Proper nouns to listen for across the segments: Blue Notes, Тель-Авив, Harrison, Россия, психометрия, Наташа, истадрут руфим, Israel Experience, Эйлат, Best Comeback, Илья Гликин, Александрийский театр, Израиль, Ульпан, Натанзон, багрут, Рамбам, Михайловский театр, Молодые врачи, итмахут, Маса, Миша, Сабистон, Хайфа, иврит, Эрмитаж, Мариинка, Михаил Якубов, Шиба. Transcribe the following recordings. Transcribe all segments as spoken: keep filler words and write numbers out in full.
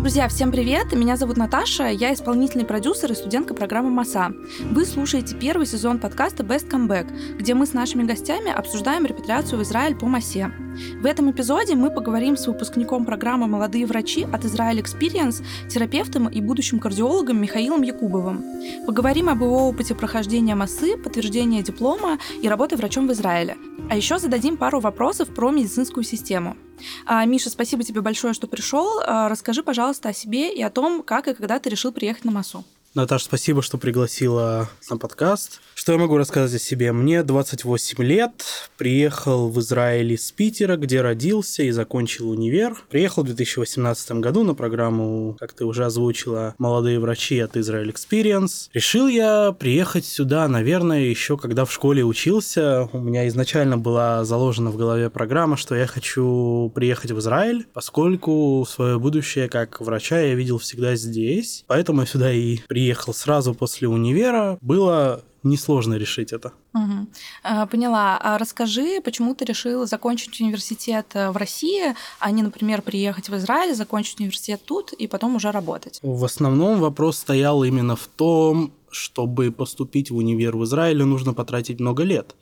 Друзья, всем привет! Меня зовут Наташа, я исполнительный продюсер и студентка программы Маса. Вы слушаете первый сезон подкаста Best Comeback, где мы с нашими гостями обсуждаем репатриацию в Израиль по Масе. В этом эпизоде мы поговорим с выпускником программы «Молодые врачи» от Israel Experience, терапевтом и будущим кардиологом Михаилом Якубовым. Поговорим об его опыте прохождения Масы, подтверждения диплома и работы врачом в Израиле. А еще зададим пару вопросов про медицинскую систему. Миша, спасибо тебе большое, что пришел. Расскажи, пожалуйста, о себе и о том, как и когда ты решил приехать на Масу. Наташа, спасибо, что пригласила на подкаст. Что я могу рассказать о себе? Мне двадцать восемь лет, приехал в Израиль из Питера, где родился и закончил универ. Приехал в две тысячи восемнадцатом году на программу, как ты уже озвучила, «Молодые врачи» от Israel Experience. Решил я приехать сюда, наверное, еще когда в школе учился. У меня изначально была заложена в голове программа, что я хочу приехать в Израиль, поскольку свое будущее как врача я видел всегда здесь. Поэтому я сюда и приехал. Приехал сразу после универа, было несложно решить это. Угу. Поняла. А расскажи, почему ты решила закончить университет в России, а не, например, приехать в Израиль, закончить университет тут и потом уже работать? В основном вопрос стоял именно в том, чтобы поступить в универ в Израиле, нужно потратить много лет.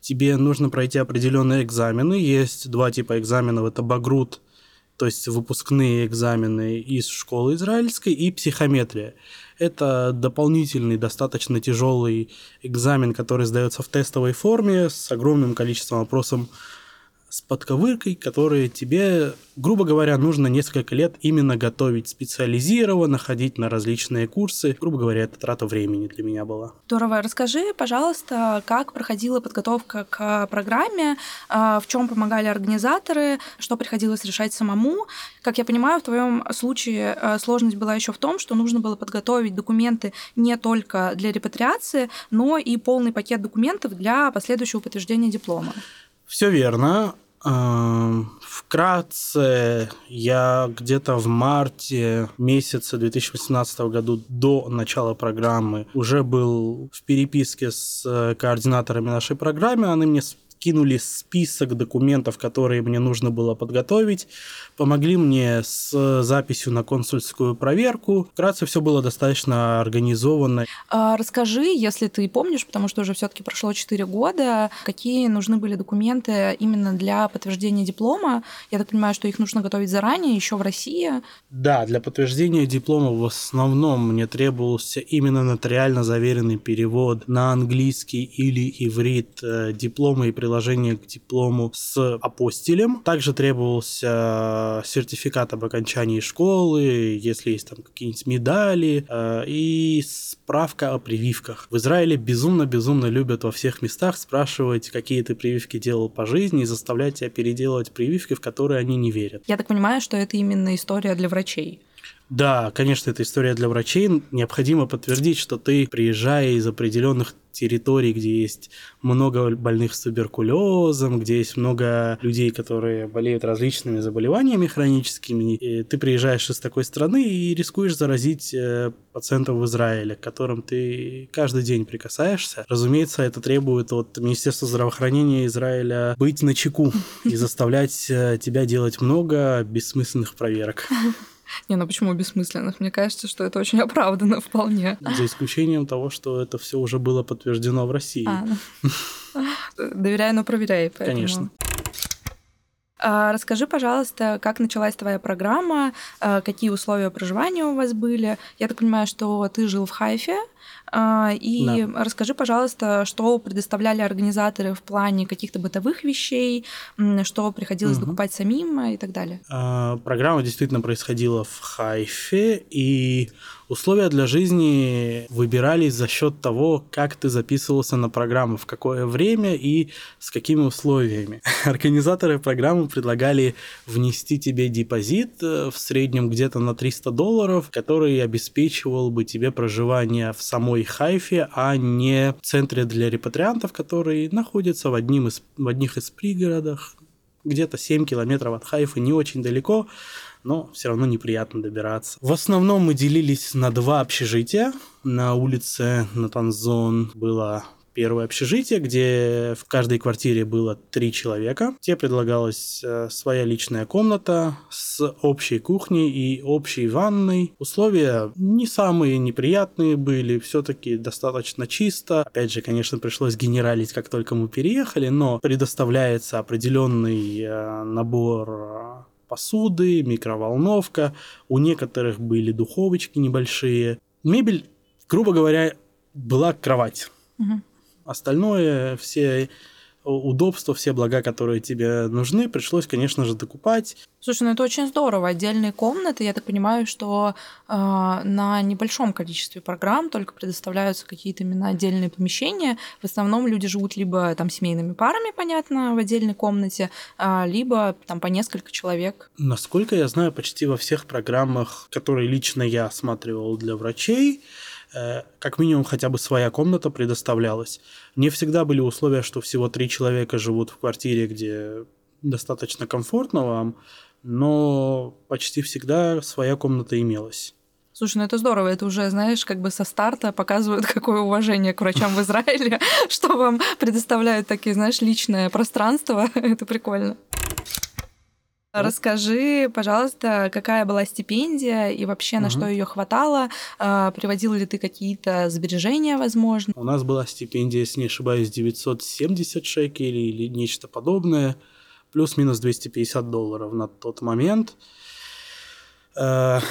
Тебе нужно пройти определенные экзамены. Есть два типа экзаменов. Это багрут, то есть выпускные экзамены из школы израильской, и психометрия. Это дополнительный, достаточно тяжелый экзамен, который сдается в тестовой форме с огромным количеством вопросов с подковыркой, которые тебе, грубо говоря, нужно несколько лет именно готовить специализированно, ходить на различные курсы. Грубо говоря, это трата времени для меня была. Здорово. Расскажи, пожалуйста, как проходила подготовка к программе, в чем помогали организаторы, что приходилось решать самому. Как я понимаю, в твоем случае сложность была еще в том, что нужно было подготовить документы не только для репатриации, но и полный пакет документов для последующего подтверждения диплома. Все верно. Вкратце, я где-то в марте месяца две тысячи восемнадцатом году до начала программы уже был в переписке с координаторами нашей программы. Они мне скинули список документов, которые мне нужно было подготовить, помогли мне с записью на консульскую проверку. Вкратце все было достаточно организовано. Расскажи, если ты помнишь, потому что уже все-таки прошло четыре года, какие нужны были документы именно для подтверждения диплома? Я так понимаю, что их нужно готовить заранее, еще в России. Да, для подтверждения диплома в основном мне требовался именно нотариально заверенный перевод на английский или иврит диплома и приложение к диплому с апостилем. Также требовался сертификат об окончании школы, если есть там какие-нибудь медали, э, и справка о прививках. В Израиле безумно-безумно любят во всех местах спрашивать, какие ты прививки делал по жизни, и заставлять тебя переделывать прививки, в которые они не верят. Я так понимаю, что это именно история для врачей. Да, конечно, это история для врачей. Необходимо подтвердить, что ты, приезжая из определенных территорий, где есть много больных с туберкулезом, где есть много людей, которые болеют различными заболеваниями хроническими, и ты приезжаешь из такой страны и рискуешь заразить пациентов в Израиле, к которым ты каждый день прикасаешься. Разумеется, это требует от Министерства здравоохранения Израиля быть начеку и заставлять тебя делать много бессмысленных проверок. Не, ну почему бессмысленных? Мне кажется, что это очень оправданно вполне. За исключением того, что это все уже было подтверждено в России. А, да. Доверяй, но проверяй. Поэтому. Конечно. Расскажи, пожалуйста, как началась твоя программа, какие условия проживания у вас были. Я так понимаю, что ты жил в Хайфе. И да. Расскажи, пожалуйста, что предоставляли организаторы в плане каких-то бытовых вещей, что приходилось угу. докупать самим и так далее. Программа действительно происходила в Хайфе, и условия для жизни выбирались за счет того, как ты записывался на программу, в какое время и с какими условиями. Организаторы программы предлагали внести тебе депозит в среднем где-то на триста долларов, который обеспечивал бы тебе проживание в самой Хайфе, а не в центре для репатриантов, который находится в, одним из, в одних из пригородах, где-то семь километров от Хайфы, не очень далеко, но все равно неприятно добираться. В основном мы делились на два общежития. На улице Натанзон было первое общежитие, где в каждой квартире было три человека. Тебе предлагалась своя личная комната с общей кухней и общей ванной. Условия не самые неприятные были, все-таки достаточно чисто. Опять же, конечно, пришлось генералить, как только мы переехали, но предоставляется определенный набор посуды, микроволновка. У некоторых были духовочки небольшие. Мебель, грубо говоря, была кровать. Угу. Остальное, все удобства, все блага, которые тебе нужны, пришлось, конечно же, докупать. Слушай, ну это очень здорово. Отдельные комнаты, я так понимаю, что э, на небольшом количестве программ только предоставляются какие-то именно отдельные помещения. В основном люди живут либо там семейными парами, понятно, в отдельной комнате, э, либо там по несколько человек. Насколько я знаю, почти во всех программах, которые лично я осматривал для врачей, как минимум хотя бы своя комната предоставлялась. Не всегда были условия, что всего три человека живут в квартире, где достаточно комфортно вам, но почти всегда своя комната имелась. Слушай, ну это здорово, это уже, знаешь, как бы со старта показывают, какое уважение к врачам в Израиле, что вам предоставляют такие, знаешь, личное пространство, это прикольно. Расскажи, пожалуйста, какая была стипендия и вообще на угу. что ее хватало? Приводила ли ты какие-то сбережения, возможно? У нас была стипендия, если не ошибаюсь, девятьсот семьдесят шекелей или нечто подобное, плюс-минус двести пятьдесят долларов на тот момент. По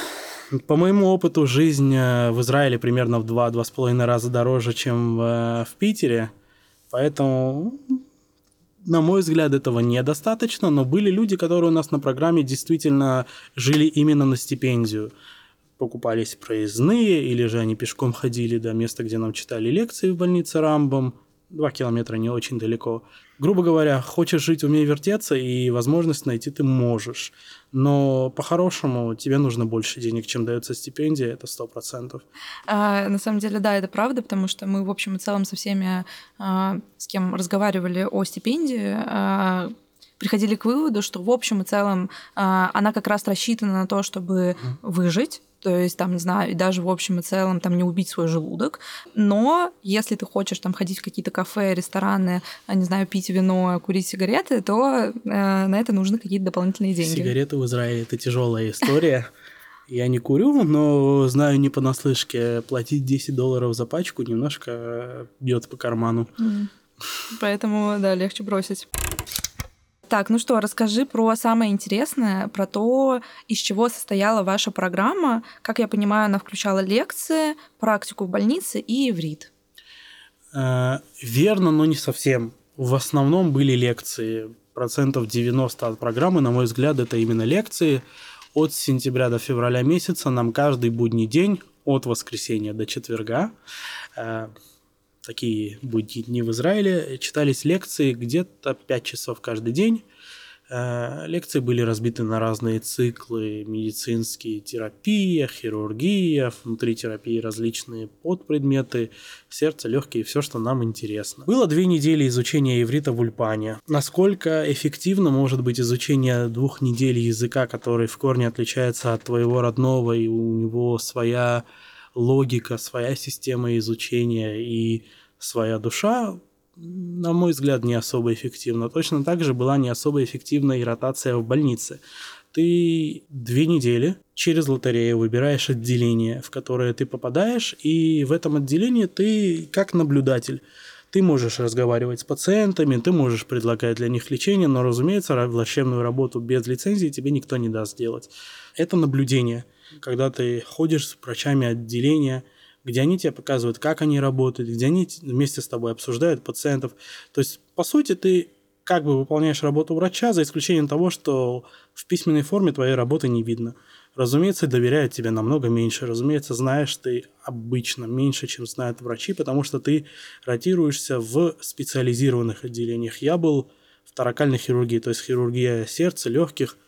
моему опыту, жизнь в Израиле примерно в два-два с половиной раза дороже, чем в Питере, поэтому... На мой взгляд, этого недостаточно, но были люди, которые у нас на программе действительно жили именно на стипендию. Покупались проездные, или же они пешком ходили до места, где нам читали лекции в больнице Рамбам. Два километра не очень далеко. Грубо говоря, хочешь жить, умей вертеться, и возможность найти ты можешь. Но по-хорошему тебе нужно больше денег, чем дается стипендия, это сто процентов. А, на самом деле, да, это правда, потому что мы, в общем и целом, со всеми, а, с кем разговаривали о стипендии, а, приходили к выводу, что, в общем и целом, а, она как раз рассчитана на то, чтобы mm-hmm. выжить. То есть, там, не знаю, и даже в общем и целом там не убить свой желудок. Но если ты хочешь там ходить в какие-то кафе, рестораны, не знаю, пить вино, курить сигареты, то э, на это нужны какие-то дополнительные деньги. Сигареты в Израиле – это тяжелая история. Я не курю, но знаю не понаслышке. Платить десять долларов за пачку немножко бьет по карману. Поэтому, да, легче бросить. Так, ну что, расскажи про самое интересное, про то, из чего состояла ваша программа. Как я понимаю, она включала лекции, практику в больнице и иврит. Верно, но не совсем. В основном были лекции. Процентов девяносто от программы, на мой взгляд, это именно лекции. От сентября до февраля месяца нам каждый будний день, от воскресенья до четверга, такие будние дни в Израиле, читались лекции где-то пять часов каждый день. Лекции были разбиты на разные циклы: медицинские, терапия, хирургия, внутри терапии различные подпредметы, сердце, легкие, все, что нам интересно. Было две недели изучения иврита в Ульпане. Насколько эффективно может быть изучение двух недель языка, который в корне отличается от твоего родного, и у него своя... логика, своя система изучения и своя душа, на мой взгляд, не особо эффективна. Точно так же была не особо эффективна и ротация в больнице. Ты две недели через лотерею выбираешь отделение, в которое ты попадаешь, и в этом отделении ты как наблюдатель. Ты можешь разговаривать с пациентами, ты можешь предлагать для них лечение, но, разумеется, врачебную работу без лицензии тебе никто не даст делать. Это наблюдение. Когда ты ходишь с врачами отделения, где они тебе показывают, как они работают, где они вместе с тобой обсуждают пациентов. То есть, по сути, ты как бы выполняешь работу врача, за исключением того, что в письменной форме твоей работы не видно. Разумеется, доверяют тебе намного меньше. Разумеется, знаешь ты обычно меньше, чем знают врачи, потому что ты ротируешься в специализированных отделениях. Я был в торакальной хирургии, то есть хирургия сердца, легких.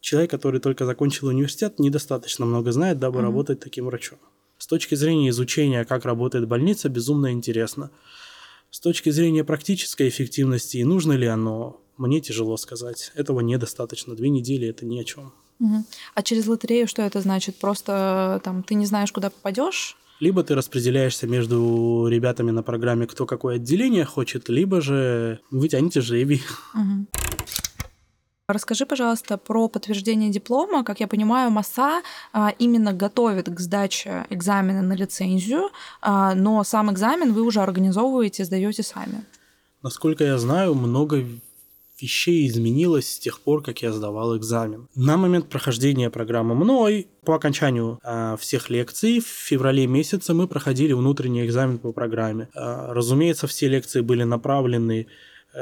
Человек, который только закончил университет, недостаточно много знает, дабы mm-hmm. работать таким врачом. С точки зрения изучения, как работает больница, безумно интересно. С точки зрения практической эффективности и нужно ли оно, мне тяжело сказать. Этого недостаточно. Две недели – это ни о чем. Mm-hmm. А через лотерею что это значит? Просто там ты не знаешь, куда попадешь? либо ты распределяешься между ребятами на программе, кто какое отделение хочет, либо же вы тянете жребий. Угу. Расскажи, пожалуйста, про подтверждение диплома. Как я понимаю, Маса именно готовит к сдаче экзамена на лицензию, но сам экзамен вы уже организовываете, сдаете сами. Насколько я знаю, много вещей изменилось с тех пор, как я сдавал экзамен. На момент прохождения программы мной, по окончанию э, всех лекций, в феврале месяце мы проходили внутренний экзамен по программе. Э, разумеется, все лекции были направлены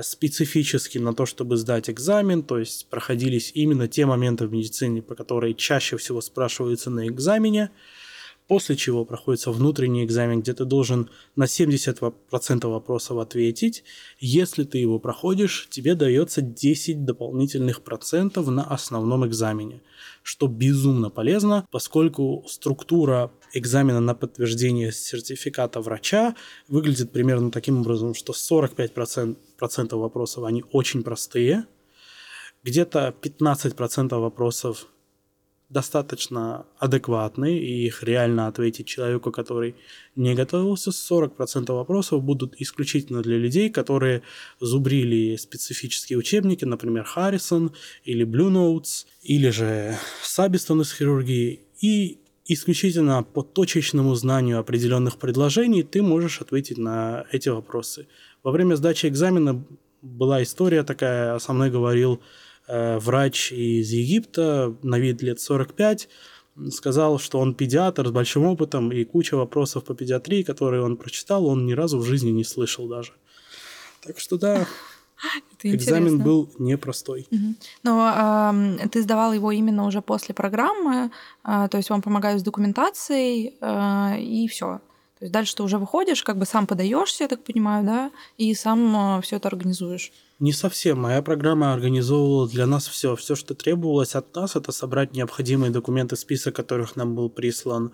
специфически на то, чтобы сдать экзамен, то есть проходились именно те моменты в медицине, по которым чаще всего спрашиваются на экзамене, после чего проходится внутренний экзамен, где ты должен на семьдесят процентов вопросов ответить. Если ты его проходишь, тебе дается десять дополнительных процентов на основном экзамене, что безумно полезно, поскольку структура экзамена на подтверждение сертификата врача выглядит примерно таким образом, что сорок пять процентов вопросов, они очень простые, где-то пятнадцать процентов вопросов достаточно адекватны, и их реально ответить человеку, который не готовился. сорок процентов вопросов будут исключительно для людей, которые зубрили специфические учебники, например, Harrison или Blue Notes, или же Сабистон из хирургии, и исключительно по точечному знанию определенных предложений ты можешь ответить на эти вопросы. Во время сдачи экзамена была история такая, со мной говорил врач из Египта, на вид лет сорок пять, сказал, что он педиатр с большим опытом, и куча вопросов по педиатрии, которые он прочитал, он ни разу в жизни не слышал даже. Так что да, это экзамен интересно. Был непростой. Угу. Но э, ты сдавал его именно уже после программы, э, то есть вам помогают с документацией, э, и все. То есть дальше ты уже выходишь, как бы сам подаешься, я так понимаю, да, и сам э, все это организуешь. Не совсем. Моя программа организовывала для нас все. Все, что требовалось от нас, это собрать необходимые документы, список которых нам был прислан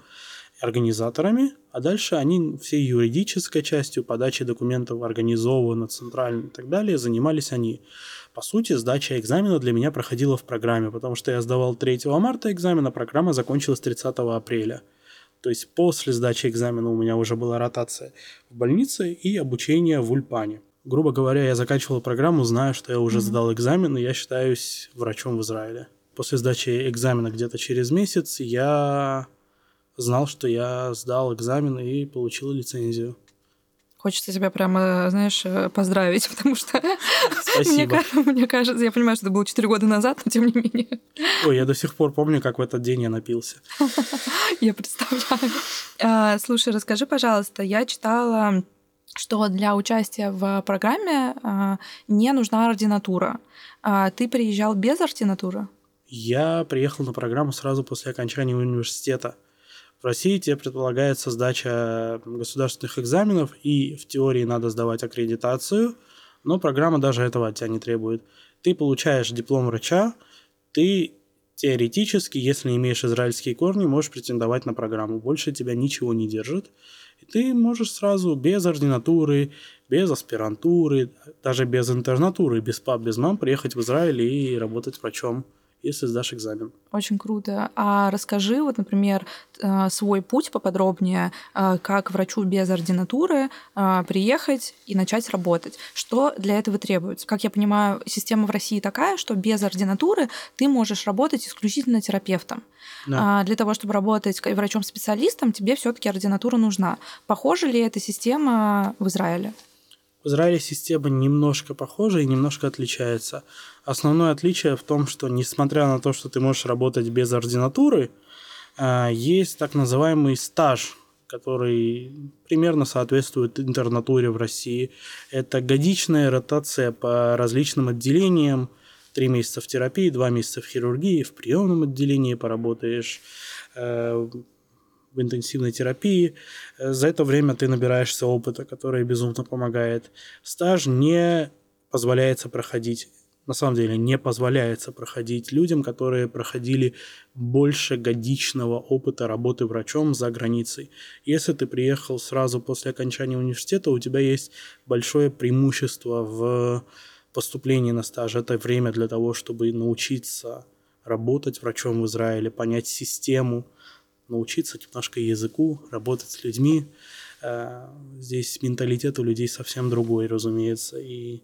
организаторами, а дальше они всей юридической частью подачи документов организованы, центрально и так далее, занимались они. По сути, сдача экзамена для меня проходила в программе, потому что я сдавал третьего марта экзамен, а программа закончилась тридцатого апреля. То есть после сдачи экзамена у меня уже была ротация в больнице и обучение в Ульпане. Грубо говоря, я заканчивал программу, зная, что я уже mm-hmm. сдал экзамен, и я считаюсь врачом в Израиле. После сдачи экзамена где-то через месяц я знал, что я сдал экзамен и получил лицензию. Хочется тебя прямо, знаешь, поздравить, потому что... Спасибо. мне, мне кажется, я понимаю, что это было четыре года назад, но тем не менее. Ой, я до сих пор помню, как в этот день я напился. Я представляю. А, слушай, расскажи, пожалуйста, я читала... что для участия в программе а, не нужна ординатура. А, ты приезжал без ординатуры? Я приехал на программу сразу после окончания университета. В России тебе предполагается сдача государственных экзаменов, и в теории надо сдавать аккредитацию, но программа даже этого от тебя не требует. Ты получаешь диплом врача, ты теоретически, если имеешь израильские корни, можешь претендовать на программу. Больше тебя ничего не держит. И ты можешь сразу без ординатуры, без аспирантуры, даже без интернатуры, без пап, без мам приехать в Израиль и работать врачом, если сдашь экзамен. Очень круто. А расскажи, вот, например, свой путь поподробнее, как врачу без ординатуры приехать и начать работать. Что для этого требуется? Как я понимаю, система в России такая, что без ординатуры ты можешь работать исключительно терапевтом. Да. А для того, чтобы работать врачом-специалистом, тебе все-таки ординатура нужна. Похожа ли эта система в Израиле? В Израиле система немножко похожа и немножко отличается. Основное отличие в том, что несмотря на то, что ты можешь работать без ординатуры, есть так называемый стаж, который примерно соответствует интернатуре в России. Это годичная ротация по различным отделениям. Три месяца в терапии, два месяца в хирургии, в приемном отделении поработаешь, э, в интенсивной терапии. За это время ты набираешься опыта, который безумно помогает. Стаж не позволяется проходить, на самом деле не позволяется проходить людям, которые проходили больше годичного опыта работы врачом за границей. Если ты приехал сразу после окончания университета, у тебя есть большое преимущество в... поступление на стаж – это время для того, чтобы научиться работать врачом в Израиле, понять систему, научиться немножко языку, работать с людьми. Здесь менталитет у людей совсем другой, разумеется, и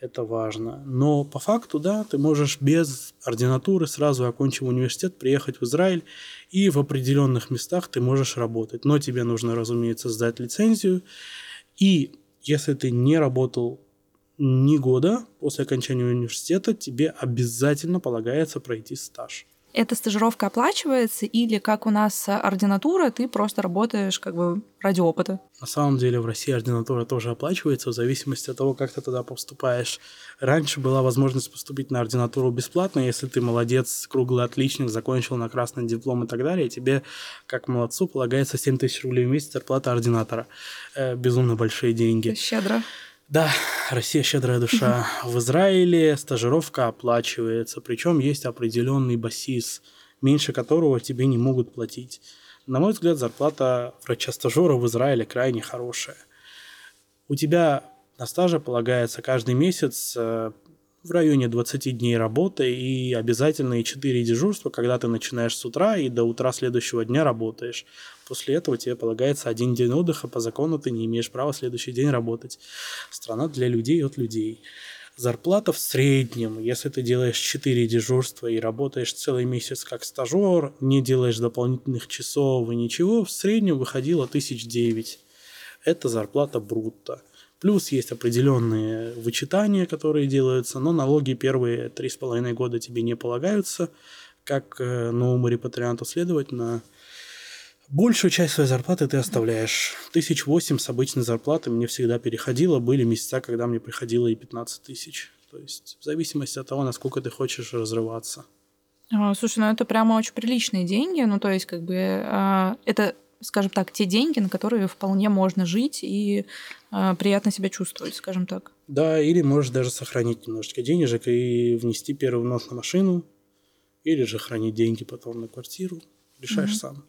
это важно. Но по факту, да, ты можешь без ординатуры, сразу окончив университет, приехать в Израиль, и в определенных местах ты можешь работать. Но тебе нужно, разумеется, сдать лицензию. И если ты не работал ни года после окончания университета, тебе обязательно полагается пройти стаж. Эта стажировка оплачивается, или, как у нас ординатура, ты просто работаешь как бы ради опыта? На самом деле в России ординатура тоже оплачивается в зависимости от того, как ты туда поступаешь. Раньше была возможность поступить на ординатуру бесплатно, если ты молодец, круглый отличник, закончил на красный диплом и так далее, тебе, как молодцу, полагается семь тысяч рублей в месяц зарплата ординатора. Э, безумно большие деньги. Щедро. Да, Россия щедрая душа. В Израиле стажировка оплачивается, причем есть определенный басис, меньше которого тебе не могут платить. На мой взгляд, зарплата врача-стажера в Израиле крайне хорошая. У тебя на стаже полагается каждый месяц в районе двадцать дней работы и обязательные четыре дежурства, когда ты начинаешь с утра и до утра следующего дня работаешь. После этого тебе полагается один день отдыха, по закону ты не имеешь права следующий день работать. Страна для людей от людей. Зарплата в среднем, если ты делаешь четыре дежурства и работаешь целый месяц как стажер, не делаешь дополнительных часов и ничего, в среднем выходило тысяча девять. Это зарплата брутто. Плюс есть определенные вычитания, которые делаются, но налоги первые три с половиной года тебе не полагаются, как новому репатрианту, следовательно, большую часть своей зарплаты ты оставляешь. Тысяч восемь с обычной зарплаты мне всегда переходило. Были месяца, когда мне приходило и пятнадцать тысяч. То есть в зависимости от того, насколько ты хочешь разрываться. Слушай, ну это прямо очень приличные деньги. Ну то есть как бы это, скажем так, те деньги, на которые вполне можно жить и приятно себя чувствовать, скажем так. Да, или можешь даже сохранить немножечко денежек и внести первый взнос на машину. Или же хранить деньги потом на квартиру. Решаешь mm-hmm. сам.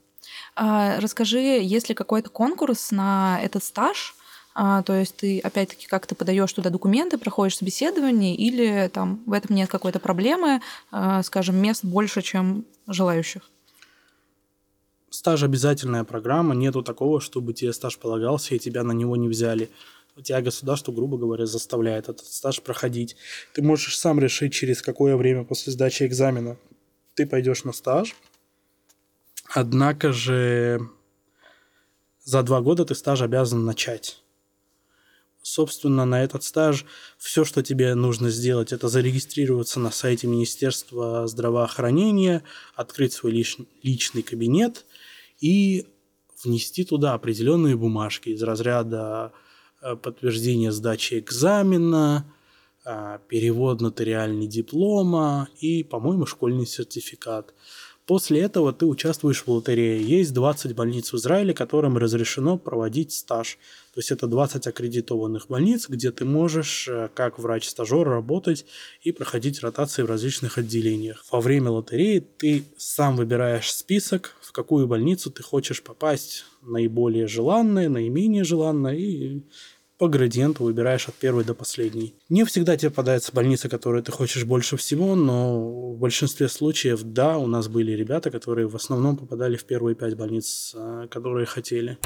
Расскажи, есть ли какой-то конкурс на этот стаж? То есть ты, опять-таки, как-то подаешь туда документы, проходишь собеседование, или там в этом нет какой-то проблемы, скажем, мест больше, чем желающих? Стаж – обязательная программа. Нету такого, чтобы тебе стаж полагался, и тебя на него не взяли. Тебя государство, грубо говоря, заставляет этот стаж проходить. Ты можешь сам решить, через какое время после сдачи экзамена ты пойдешь на стаж. Однако же за два года ты стаж обязан начать. Собственно, на этот стаж все, что тебе нужно сделать, это зарегистрироваться на сайте Министерства здравоохранения, открыть свой личный кабинет и внести туда определенные бумажки из разряда подтверждения сдачи экзамена, перевод нотариального диплома и, по-моему, школьный сертификат. После этого ты участвуешь в лотерее. Есть двадцать больниц в Израиле, которым разрешено проводить стаж. То есть это двадцать аккредитованных больниц, где ты можешь как врач-стажер работать и проходить ротации в различных отделениях. Во время лотереи ты сам выбираешь список, в какую больницу ты хочешь попасть. Наиболее желанное, наименее желанное и... по градиенту выбираешь от первой до последней. Не всегда тебе попадается больница, которую ты хочешь больше всего, но в большинстве случаев, да, у нас были ребята, которые в основном попадали в первые пять больниц, которые хотели.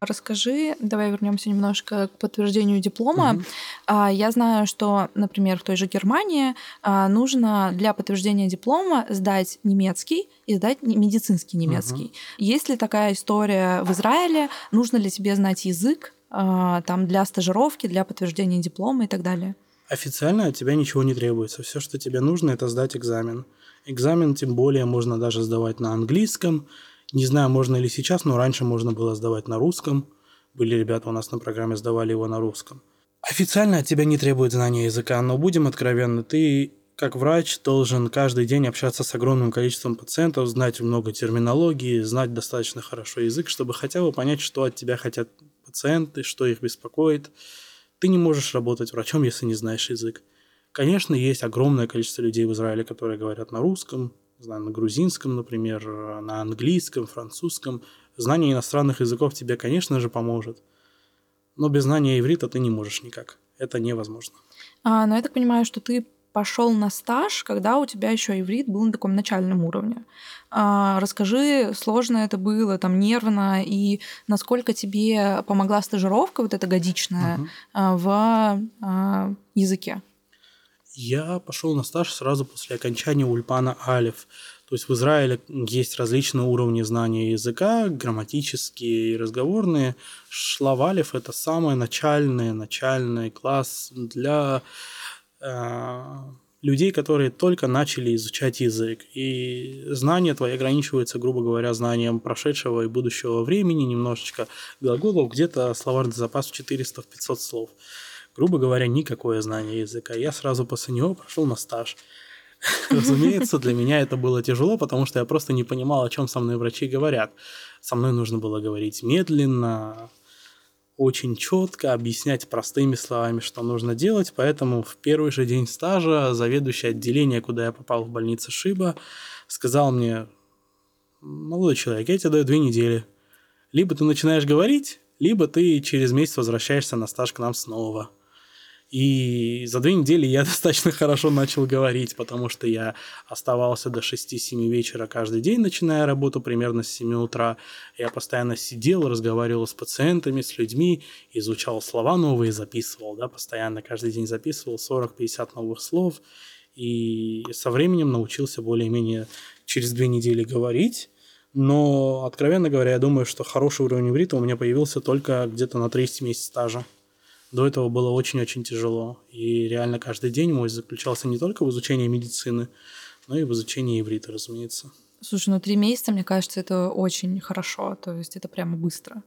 Расскажи, давай вернемся немножко к подтверждению диплома. Mm-hmm. Я знаю, что, например, в той же Германии нужно для подтверждения диплома сдать немецкий и сдать медицинский немецкий. Mm-hmm. Есть ли такая история в Израиле? Нужно ли тебе знать язык там для стажировки, для подтверждения диплома и так далее? Официально от тебя ничего не требуется. Все, что тебе нужно, это сдать экзамен. Экзамен, тем более, можно даже сдавать на английском. Не знаю, можно ли сейчас, но раньше можно было сдавать на русском. Были ребята у нас на программе, сдавали его на русском. Официально от тебя не требует знания языка, но будем откровенны, ты... как врач должен каждый день общаться с огромным количеством пациентов, знать много терминологии, знать достаточно хорошо язык, чтобы хотя бы понять, что от тебя хотят пациенты, что их беспокоит. Ты не можешь работать врачом, если не знаешь язык. Конечно, есть огромное количество людей в Израиле, которые говорят на русском, на грузинском, например, на английском, французском. Знание иностранных языков тебе, конечно же, поможет. Но без знания иврита ты не можешь никак. Это невозможно. А, но я так понимаю, что ты пошел на стаж, когда у тебя еще иврит был на таком начальном уровне. А, расскажи, сложно это было, там, нервно, и насколько тебе помогла стажировка вот эта годичная угу. а, в а, языке? Я пошел на стаж сразу после окончания Ульпана Алиф. То есть в Израиле есть различные уровни знания языка, грамматические и разговорные. Шлавалев – это самый начальный, начальный класс для э, людей, которые только начали изучать язык. И знания твои ограничиваются, грубо говоря, знанием прошедшего и будущего времени, немножечко глаголов, где-то словарный запас в четыреста-пятьсот слов. Грубо говоря, никакое знание языка. Я сразу после него пошел на стаж. Разумеется, для меня это было тяжело, потому что я просто не понимал, о чем со мной врачи говорят. Со мной нужно было говорить медленно, очень четко, объяснять простыми словами, что нужно делать. Поэтому в первый же день стажа заведующий отделение, куда я попал в больницу Шиба, сказал мне: молодой человек, я тебе даю две недели. Либо ты начинаешь говорить, либо ты через месяц возвращаешься на стаж к нам снова. И за две недели я достаточно хорошо начал говорить, потому что я оставался до шести-семи вечера каждый день, начиная работу примерно с семи утра. Я постоянно сидел, разговаривал с пациентами, с людьми, изучал слова новые, записывал, да, постоянно каждый день записывал сорок-пятьдесят новых слов. И со временем научился более-менее через две недели говорить. Но, откровенно говоря, я думаю, что хороший уровень иврита у меня появился только где-то на тридцать месяцев стажа. До этого было очень-очень тяжело, и реально каждый день мой заключался не только в изучении медицины, но и в изучении иврита, разумеется. Слушай, ну три месяца, мне кажется, это очень хорошо, то есть это прямо быстро.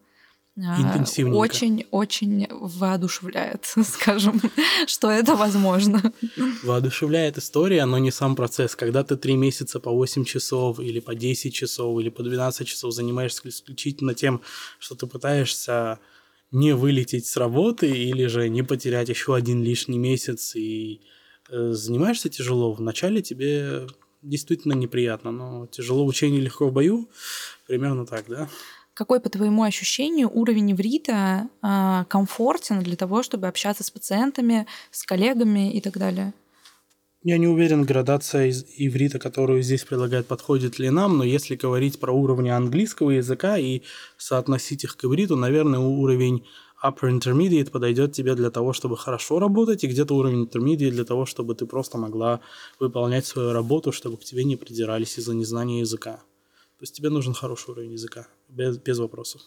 Интенсивненько. Очень-очень воодушевляет, скажем, что это возможно. Воодушевляет история, но не сам процесс. Когда ты три месяца по восемь часов, или по десять часов, или по двенадцать часов занимаешься исключительно тем, что ты пытаешься не вылететь с работы или же не потерять еще один лишний месяц, и э, занимаешься тяжело, вначале тебе действительно неприятно, но тяжело в учении, легко в бою, примерно так, да? Какой, по твоему ощущению, уровень иврита э, комфортен для того, чтобы общаться с пациентами, с коллегами и так далее? Я не уверен, градация из иврита, которую здесь предлагают, подходит ли нам, но если говорить про уровни английского языка и соотносить их к ивриту, наверное, уровень upper intermediate подойдет тебе для того, чтобы хорошо работать, и где-то уровень intermediate для того, чтобы ты просто могла выполнять свою работу, чтобы к тебе не придирались из-за незнания языка. То есть тебе нужен хороший уровень языка, без, без вопросов.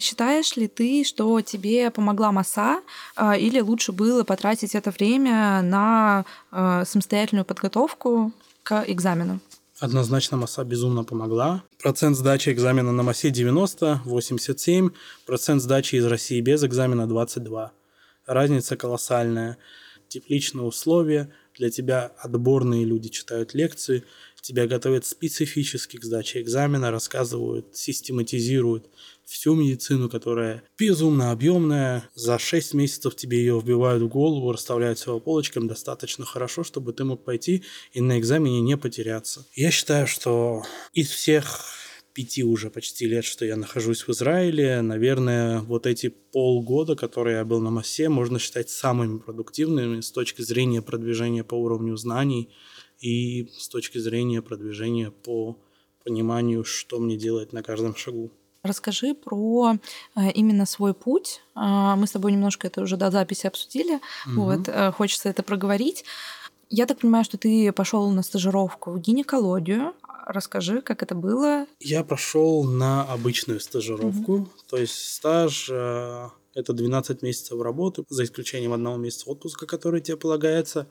Считаешь ли ты, что тебе помогла Маса, или лучше было потратить это время на самостоятельную подготовку к экзамену? Однозначно Маса безумно помогла. Процент сдачи экзамена на Масе девяносто, восемьдесят семь, процент сдачи из России без экзамена двадцать два. Разница колоссальная. Тепличные условия, для тебя отборные люди читают лекции, тебя готовят специфически к сдаче экзамена, рассказывают, систематизируют всю медицину, которая безумно объемная. За шесть месяцев тебе ее вбивают в голову, расставляют все по полочкам достаточно хорошо, чтобы ты мог пойти и на экзамене не потеряться. Я считаю, что из всех пяти уже почти лет, что я нахожусь в Израиле, наверное, вот эти полгода, которые я был на Масе, можно считать самыми продуктивными с точки зрения продвижения по уровню знаний и с точки зрения продвижения по пониманию, что мне делать на каждом шагу. Расскажи про именно свой путь. Мы с тобой немножко это уже до записи обсудили. Угу. Вот, хочется это проговорить. Я так понимаю, что ты пошел на стажировку в гинекологию. Расскажи, как это было. Я пошел на обычную стажировку. Угу. То есть стаж — это двенадцать месяцев работы, за исключением одного месяца отпуска, который тебе полагается.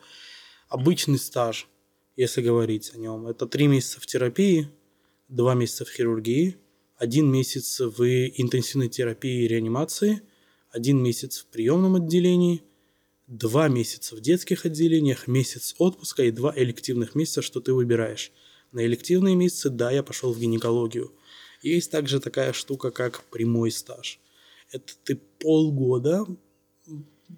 Обычный стаж, если говорить о нем, это три месяца в терапии, два месяца в хирургии, один месяц в интенсивной терапии и реанимации, один месяц в приемном отделении, два месяца в детских отделениях, месяц отпуска и два элективных месяца, что ты выбираешь. На элективные месяцы, да, я пошел в гинекологию. Есть также такая штука, как прямой стаж. Это ты полгода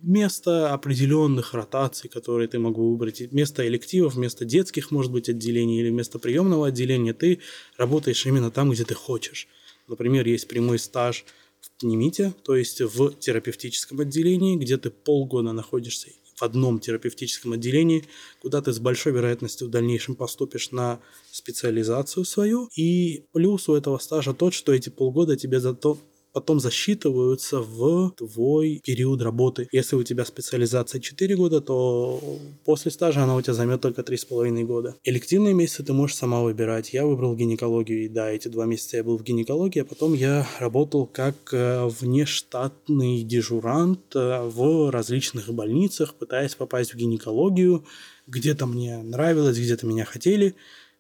вместо определенных ротаций, которые ты мог выбрать, вместо элективов, вместо детских, может быть, отделений или вместо приемного отделения, ты работаешь именно там, где ты хочешь. Например, есть прямой стаж в пневмите, то есть в терапевтическом отделении, где ты полгода находишься в одном терапевтическом отделении, куда ты с большой вероятностью в дальнейшем поступишь на специализацию свою. И плюс у этого стажа тот, что эти полгода тебе зато потом засчитываются в твой период работы. Если у тебя специализация четыре года, то после стажа она у тебя займет только три с половиной года. Элективные месяцы ты можешь сама выбирать. Я выбрал гинекологию, и да, эти два месяца я был в гинекологии, а потом я работал как внештатный дежурант в различных больницах, пытаясь попасть в гинекологию. Где-то мне нравилось, где-то меня хотели.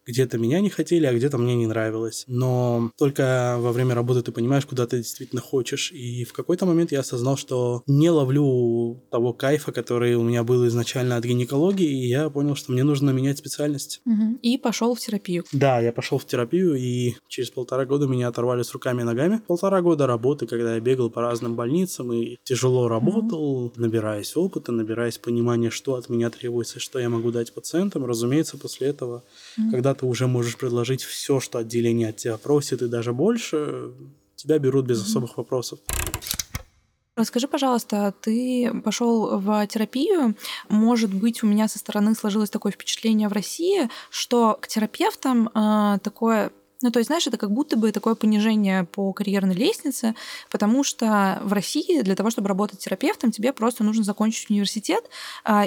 Где-то меня не хотели, а где-то мне не нравилось. Но только во время работы ты понимаешь, куда ты действительно хочешь. И в какой-то момент я осознал, что не ловлю того кайфа, который у меня был изначально от гинекологии, и я понял, что мне нужно менять специальность. Угу. И пошел в терапию. Да, я пошел в терапию, и через полтора года меня оторвали с руками и ногами. Полтора года работы, когда я бегал по разным больницам и тяжело работал, угу. набираясь опыта, набираясь понимания, что от меня требуется, что я могу дать пациентам. Разумеется, после этого, угу. когда ты уже можешь предложить все, что отделение от тебя просит, и даже больше, тебя берут без особых вопросов. Расскажи, пожалуйста, ты пошел в терапию. Может быть, у меня со стороны сложилось такое впечатление в России, что к терапевтам э, такое... Ну, то есть, знаешь, это как будто бы такое понижение по карьерной лестнице, потому что в России для того, чтобы работать терапевтом, тебе просто нужно закончить университет.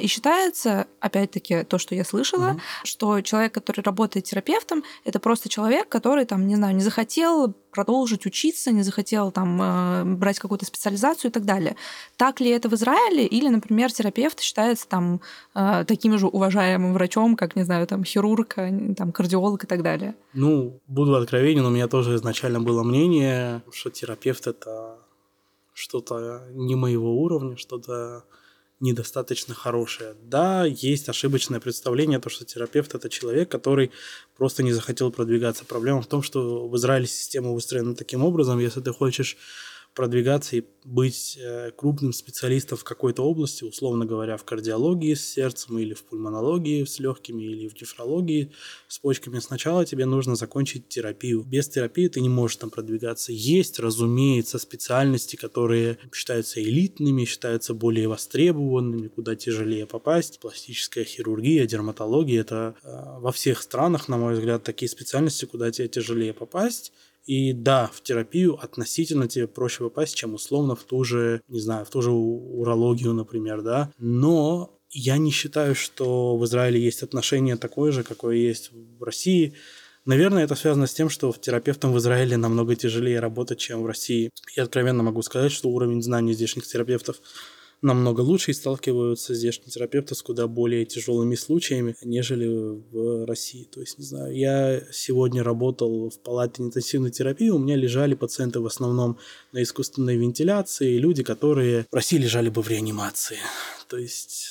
И считается, опять-таки, то, что я слышала, mm-hmm. что человек, который работает терапевтом, это просто человек, который, там, не знаю, не захотел продолжить учиться, не захотел там брать какую-то специализацию и так далее. Так ли это в Израиле? Или, например, терапевт считается там таким же уважаемым врачом, как, не знаю, там, хирург, там, кардиолог и так далее? Ну, буду откровенен, у меня тоже изначально было мнение, что терапевт – это что-то не моего уровня, что-то недостаточно хорошее. Да, есть ошибочное представление, то, что терапевт – это человек, который просто не захотел продвигаться. Проблема в том, что в Израиле система выстроена таким образом, если ты хочешь продвигаться и быть крупным специалистом в какой-то области, условно говоря, в кардиологии с сердцем или в пульмонологии с легкими или в нефрологии с почками, сначала тебе нужно закончить терапию. Без терапии ты не можешь там продвигаться. Есть, разумеется, специальности, которые считаются элитными, считаются более востребованными, куда тяжелее попасть. Пластическая хирургия, дерматология – это во всех странах, на мой взгляд, такие специальности, куда тебе тяжелее попасть. И да, в терапию относительно тебе проще попасть, чем условно в ту же, не знаю, в ту же урологию, например, да. Но я не считаю, что в Израиле есть отношение такое же, какое есть в России. Наверное, это связано с тем, что терапевтам в Израиле намного тяжелее работать, чем в России. Я откровенно могу сказать, что уровень знаний здешних терапевтов намного лучше, и сталкиваются здешние терапевты с куда более тяжелыми случаями, нежели в России. То есть, не знаю, я сегодня работал в палате интенсивной терапии, у меня лежали пациенты в основном на искусственной вентиляции, люди, которые в России лежали бы в реанимации. То есть...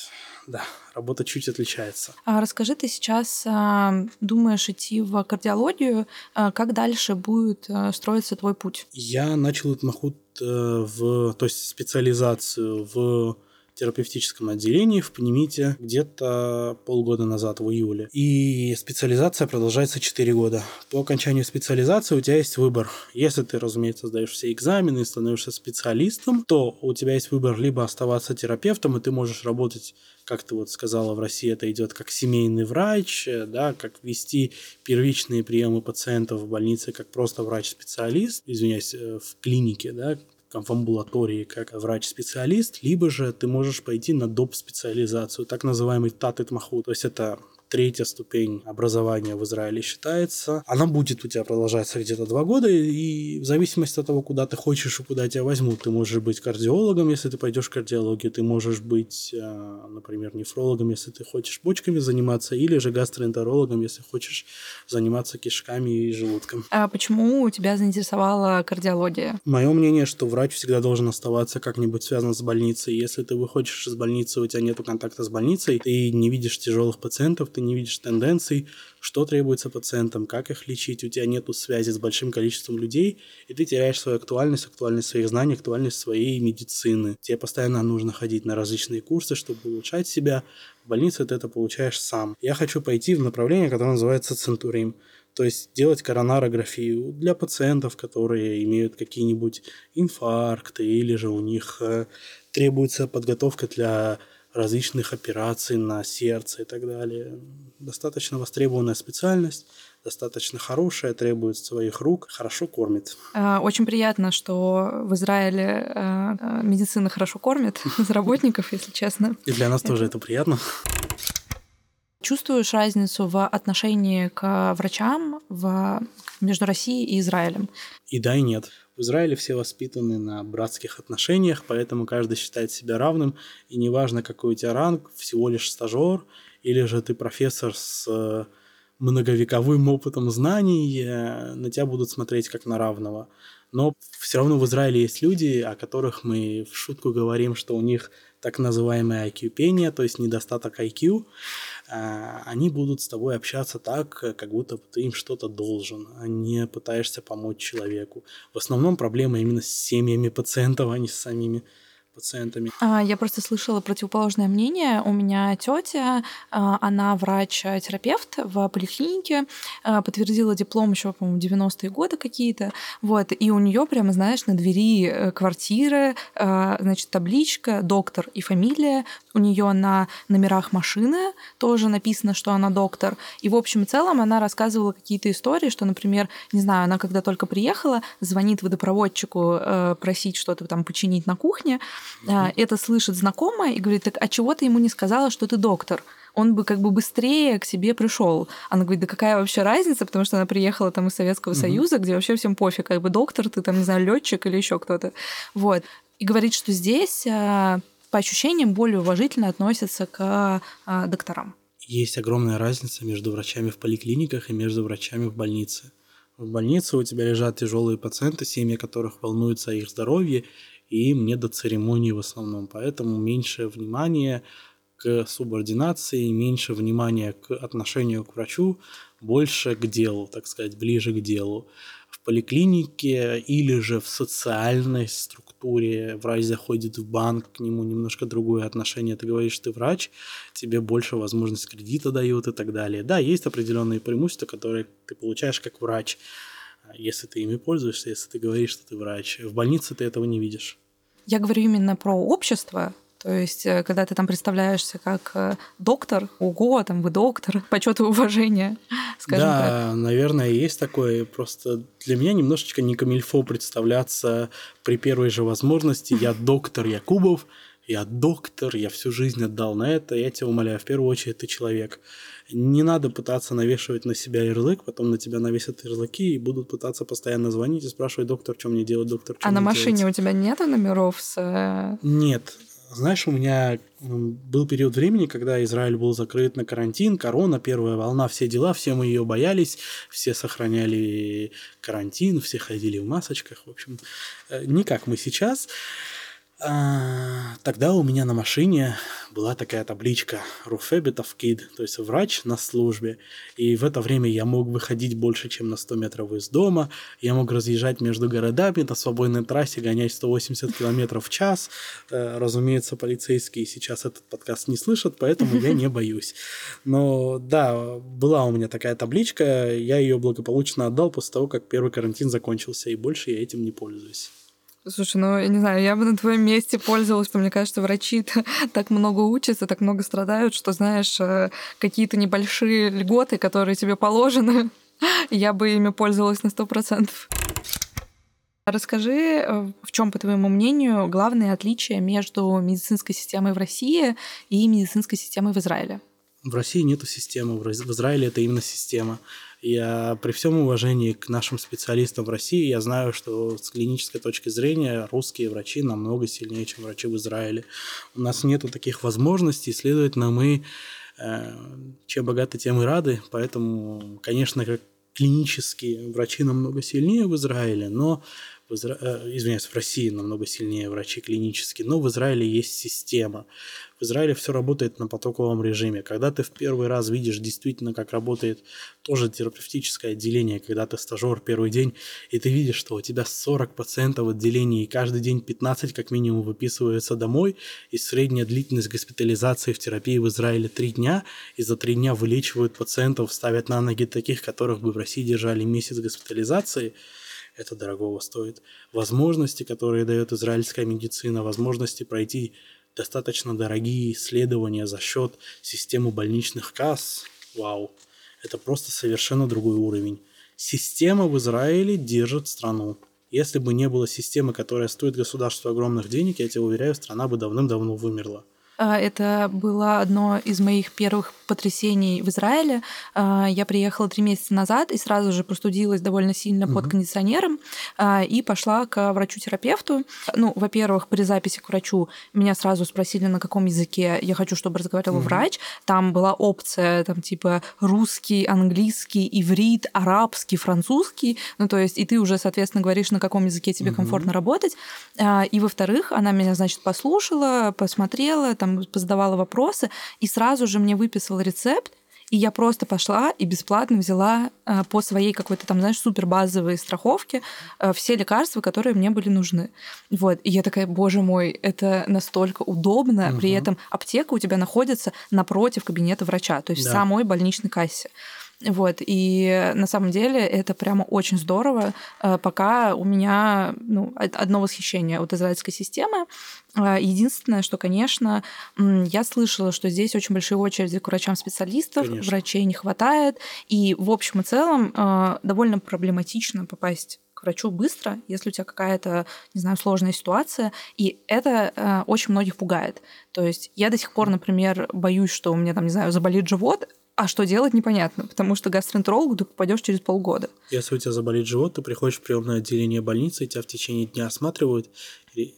Да, работа чуть отличается. А расскажи, ты сейчас а, думаешь идти в кардиологию. А как дальше будет а, строиться твой путь? Я начал отмахут а, в, то есть специализацию в терапевтическом отделении в Пнемите где-то полгода назад, в июле. И специализация продолжается четыре года. По окончанию специализации у тебя есть выбор. Если ты, разумеется, сдаешь все экзамены и становишься специалистом, то у тебя есть выбор либо оставаться терапевтом, и ты можешь работать, как ты вот сказала, в России это идет как семейный врач, да, как вести первичные приемы пациентов в больнице, как просто врач-специалист, извиняюсь, в клинике, да, в амбулатории как врач-специалист, либо же ты можешь пойти на доп-специализацию, так называемый тат-итмахут, то есть это третья ступень образования в Израиле считается. Она будет у тебя продолжаться где-то два года, и в зависимости от того, куда ты хочешь и куда тебя возьмут, ты можешь быть кардиологом, если ты пойдешь в кардиологию, ты можешь быть, например, нефрологом, если ты хочешь почками заниматься, или же гастроэнтерологом, если хочешь заниматься кишками и желудком. А почему тебя заинтересовала кардиология? Мое мнение, что врач всегда должен оставаться как-нибудь связан с больницей. Если ты выходишь из больницы, у тебя нет контакта с больницей, ты не видишь тяжелых пациентов, ты не видишь тенденций, что требуется пациентам, как их лечить, у тебя нету связи с большим количеством людей, и ты теряешь свою актуальность, актуальность своих знаний, актуальность своей медицины. Тебе постоянно нужно ходить на различные курсы, чтобы улучшать себя. В больнице ты это получаешь сам. Я хочу пойти в направление, которое называется центурим. То есть делать коронарографию для пациентов, которые имеют какие-нибудь инфаркты, или же у них требуется подготовка для различных операций на сердце и так далее. Достаточно востребованная специальность, достаточно хорошая, требует своих рук, хорошо кормит. Очень приятно, что в Израиле медицина хорошо кормит работников, если честно. И для нас тоже это приятно. Чувствуешь разницу в отношении к врачам в... между Россией и Израилем? И да, и нет. В Израиле все воспитаны на братских отношениях, поэтому каждый считает себя равным, и неважно, какой у тебя ранг, всего лишь стажер, или же ты профессор с многовековым опытом знаний, на тебя будут смотреть как на равного. Но все равно в Израиле есть люди, о которых мы в шутку говорим, что у них так называемая ай кью-пения, то есть недостаток ай кью, они будут с тобой общаться так, как будто ты им что-то должен, а не пытаешься помочь человеку. В основном проблема именно с семьями пациентов, а не с самими пациентами. Я просто слышала противоположное мнение. У меня тетя, она врач-терапевт в поликлинике, подтвердила диплом еще, по-моему, девяностые годы какие-то. Вот. И у нее прямо, знаешь, на двери квартиры, значит, табличка, доктор и фамилия. У нее на номерах машины тоже написано, что она доктор. И в общем и целом она рассказывала какие-то истории, что, например, не знаю, она когда только приехала, звонит водопроводчику просить что-то там починить на кухне. Mm-hmm. Это слышит знакомая и говорит: так а чего ты ему не сказала, что ты доктор? Он бы как бы быстрее к себе пришел. Она говорит: да какая вообще разница, потому что она приехала там из Советского mm-hmm. Союза, где вообще всем пофиг, как бы доктор, ты там, не знаю, летчик или еще кто-то. Вот. И говорит, что здесь по ощущениям более уважительно относятся к докторам. Есть огромная разница между врачами в поликлиниках и между врачами в больнице. В больнице у тебя лежат тяжелые пациенты, семьи которых волнуются о их здоровье, и мне до церемонии в основном. Поэтому меньше внимания к субординации, меньше внимания к отношению к врачу, больше к делу, так сказать, ближе к делу. В поликлинике или же в социальной структуре врач заходит в банк, к нему немножко другое отношение. Ты говоришь, ты врач, тебе больше возможность кредита дают и так далее. Да, есть определенные преимущества, которые ты получаешь как врач, если ты ими пользуешься, если ты говоришь, что ты врач. В больнице ты этого не видишь. Я говорю именно про общество. То есть, когда ты там представляешься как доктор, ого, там вы доктор, почёт и уважение, скажем да, так. Да, наверное, есть такое. Просто для меня немножечко не камильфо представляться при первой же возможности. Я доктор Якубов, я доктор, я всю жизнь отдал на это. Я тебя умоляю, в первую очередь ты человек. Не надо пытаться навешивать на себя ярлык, потом на тебя навесят ярлыки и будут пытаться постоянно звонить и спрашивать: доктор, что мне делать, доктор, что мне делать. А на машине делать? У тебя нету номеров с... Нет. Знаешь, у меня был период времени, когда Израиль был закрыт на карантин, корона, первая волна, все дела, все мы ее боялись, все сохраняли карантин, все ходили в масочках, в общем, не как мы сейчас. Тогда у меня на машине была такая табличка «Руфе бетафкид», то есть «врач на службе». И в это время я мог выходить больше, чем на сто метров из дома, я мог разъезжать между городами на свободной трассе, гонять сто восемьдесят километров в час. Разумеется, полицейские сейчас этот подкаст не слышат, поэтому я не боюсь. Но да, была у меня такая табличка, я ее благополучно отдал после того, как первый карантин закончился, и больше я этим не пользуюсь. Слушай, ну, я не знаю, я бы на твоем месте пользовалась, потому что, мне кажется, врачи так много учатся, так много страдают, что, знаешь, какие-то небольшие льготы, которые тебе положены, я бы ими пользовалась на сто процентов. Расскажи, в чем, по твоему мнению, главные отличия между медицинской системой в России и медицинской системой в Израиле? В России нету системы, в Израиле это именно система. Я при всем уважении к нашим специалистам в России, я знаю, что с клинической точки зрения русские врачи намного сильнее, чем врачи в Израиле. У нас нету таких возможностей, следовательно, мы э, чем богаты, тем и рады. Поэтому, конечно, клинические врачи намного сильнее в Израиле, но в Изра... э, извиняюсь, в России намного сильнее врачи клинические, но в Израиле есть система. В Израиле все работает на потоковом режиме. Когда ты в первый раз видишь действительно, как работает тоже терапевтическое отделение, когда ты стажер первый день, и ты видишь, что у тебя сорок пациентов в отделении, и каждый день пятнадцать как минимум выписываются домой, и средняя длительность госпитализации в терапии в Израиле три дня, и за три дня вылечивают пациентов, ставят на ноги таких, которых бы в России держали месяц госпитализации. Это дорогого стоит. Возможности, которые дает израильская медицина, возможности пройти достаточно дорогие исследования за счет системы больничных касс. Вау, это просто совершенно другой уровень. Система в Израиле держит страну. Если бы не было системы, которая стоит государству огромных денег, я тебе уверяю, страна бы давным-давно вымерла. Это было одно из моих первых потрясений в Израиле. Я приехала три месяца назад и сразу же простудилась довольно сильно под кондиционером и пошла к врачу-терапевту. Ну, во-первых, при записи к врачу меня сразу спросили, на каком языке я хочу, чтобы разговаривал врач. Там была опция там, типа русский, английский, иврит, арабский, французский. Ну, то есть, и ты уже, соответственно, говоришь, на каком языке тебе комфортно работать. И, во-вторых, она меня, значит, послушала, посмотрела, там, задавала вопросы, и сразу же мне выписал рецепт, и я просто пошла и бесплатно взяла по своей какой-то там, знаешь, супербазовой страховке все лекарства, которые мне были нужны. Вот. И я такая, боже мой, это настолько удобно. Угу. При этом аптека у тебя находится напротив кабинета врача, то есть да. в самой больничной кассе. Вот, и на самом деле это прямо очень здорово. Пока у меня ну, одно восхищение от израильской системы. Единственное, что, конечно, я слышала, что здесь очень большие очереди к врачам-специалистам, врачей не хватает, и в общем и целом довольно проблематично попасть к врачу быстро, если у тебя какая-то, не знаю, сложная ситуация, и это э, очень многих пугает. То есть я до сих пор, например, боюсь, что у меня там, не знаю, заболит живот, а что делать, непонятно, потому что к гастроэнтерологу ты попадешь через полгода. Если у тебя заболит живот, ты приходишь в приемное отделение больницы, и тебя в течение дня осматривают, и,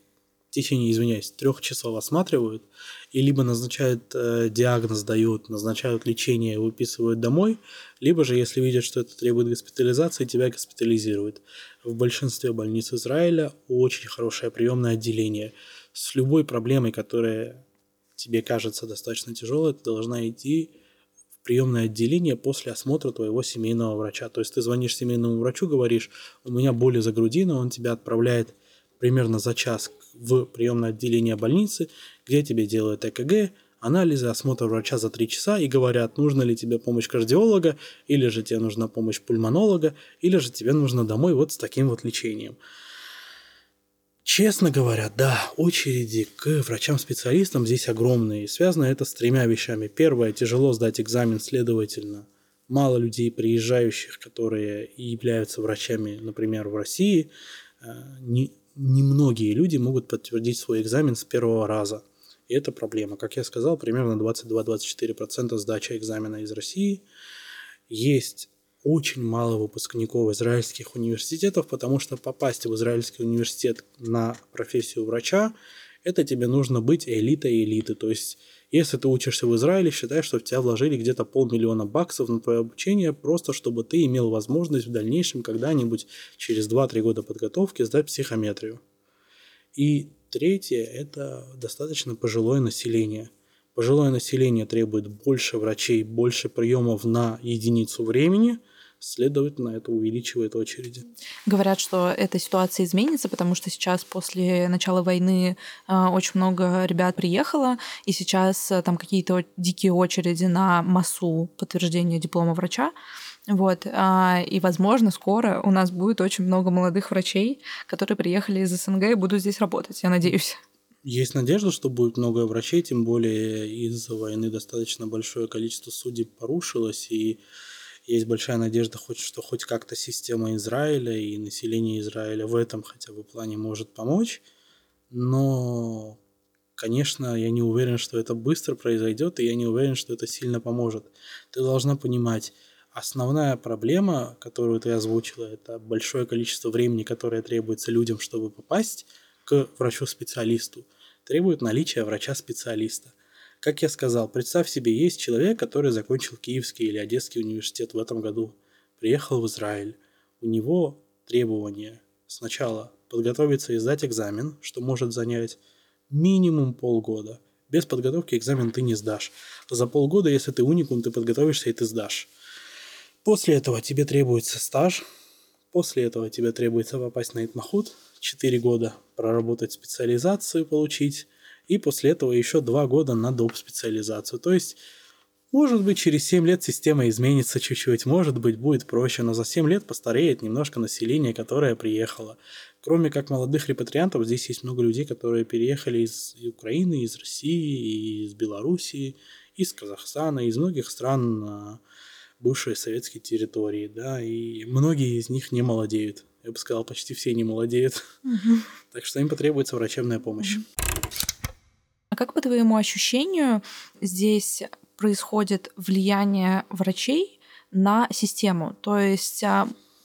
в течение, извиняюсь, трех часов осматривают, и либо назначают э, диагноз, дают, назначают лечение, выписывают домой, либо же, если видят, что это требует госпитализации, тебя госпитализируют. В большинстве больниц Израиля очень хорошее приемное отделение. С любой проблемой, которая тебе кажется достаточно тяжелой, ты должна идти приемное отделение после осмотра твоего семейного врача. То есть ты звонишь семейному врачу, говоришь, у меня боли за грудиной, он тебя отправляет примерно за час в приемное отделение больницы, где тебе делают ЭКГ, анализы, осмотр врача за три часа и говорят, нужна ли тебе помощь кардиолога, или же тебе нужна помощь пульмонолога, или же тебе нужно домой вот с таким вот лечением. Честно говоря, да, очереди к врачам-специалистам здесь огромные. Связано это с тремя вещами. Первое, тяжело сдать экзамен, следовательно, мало людей, приезжающих, которые являются врачами, например, в России. Немногие люди могут подтвердить свой экзамен с первого раза. И это проблема. Как я сказал, примерно двадцать два - двадцать четыре процента сдачи экзамена из России. Есть очень мало выпускников израильских университетов, потому что попасть в израильский университет на профессию врача, это тебе нужно быть элитой элиты. То есть, если ты учишься в Израиле, считай, что в тебя вложили где-то полмиллиона баксов на твое обучение, просто чтобы ты имел возможность в дальнейшем когда-нибудь через два-три года подготовки сдать психометрию. И третье – это достаточно пожилое население. Пожилое население требует больше врачей, больше приемов на единицу времени, следовательно, это увеличивает очереди. Говорят, что эта ситуация изменится, потому что сейчас после начала войны очень много ребят приехало, и сейчас там какие-то дикие очереди на Масу подтверждения диплома врача. Вот. И, возможно, скоро у нас будет очень много молодых врачей, которые приехали из СНГ и будут здесь работать, я надеюсь. Есть надежда, что будет много врачей, тем более из-за войны достаточно большое количество судеб порушилось, и есть большая надежда, хоть, что хоть как-то система Израиля и население Израиля в этом хотя бы плане может помочь, но, конечно, я не уверен, что это быстро произойдет, и я не уверен, что это сильно поможет. Ты должна понимать, основная проблема, которую ты озвучила, это большое количество времени, которое требуется людям, чтобы попасть к врачу-специалисту, требует наличия врача-специалиста. Как я сказал, представь себе, есть человек, который закончил Киевский или Одесский университет в этом году, приехал в Израиль. У него требование сначала подготовиться и сдать экзамен, что может занять минимум полгода. Без подготовки экзамен ты не сдашь. За полгода, если ты уникум, ты подготовишься и ты сдашь. После этого тебе требуется стаж. После этого тебе требуется попасть на Итмахут, четыре года проработать специализацию, получить, и после этого еще два года на доп. Специализацию. То есть Может быть, через семь лет система изменится чуть-чуть, может быть, будет проще, но за семь лет постареет немножко население, которое приехало. Кроме как молодых репатриантов, здесь есть много людей, которые переехали из Украины, из России, из Белоруссии, из Казахстана, из многих стран бывшей советской территории, да, и многие из них не молодеют. Я бы сказал, почти все не молодеют. Угу. Так что им потребуется врачебная помощь. А как, по твоему ощущению, здесь происходит влияние врачей на систему? То есть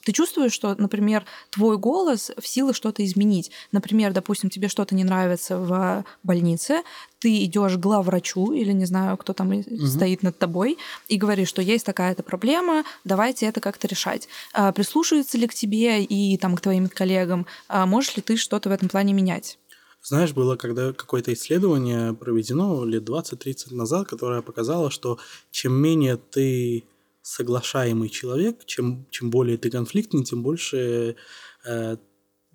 ты чувствуешь, что, например, твой голос в силах что-то изменить? Например, допустим, тебе что-то не нравится в больнице, ты идешь к главврачу или, не знаю, кто там угу. стоит над тобой, и говоришь, что есть такая-то проблема, давайте это как-то решать. Прислушиваются ли к тебе и там, к твоим коллегам? Можешь ли ты что-то в этом плане менять? Знаешь, было когда какое-то исследование проведено лет двадцать-тридцать назад, которое показало, что чем менее ты соглашаемый человек, чем, чем более ты конфликтный, тем больше э,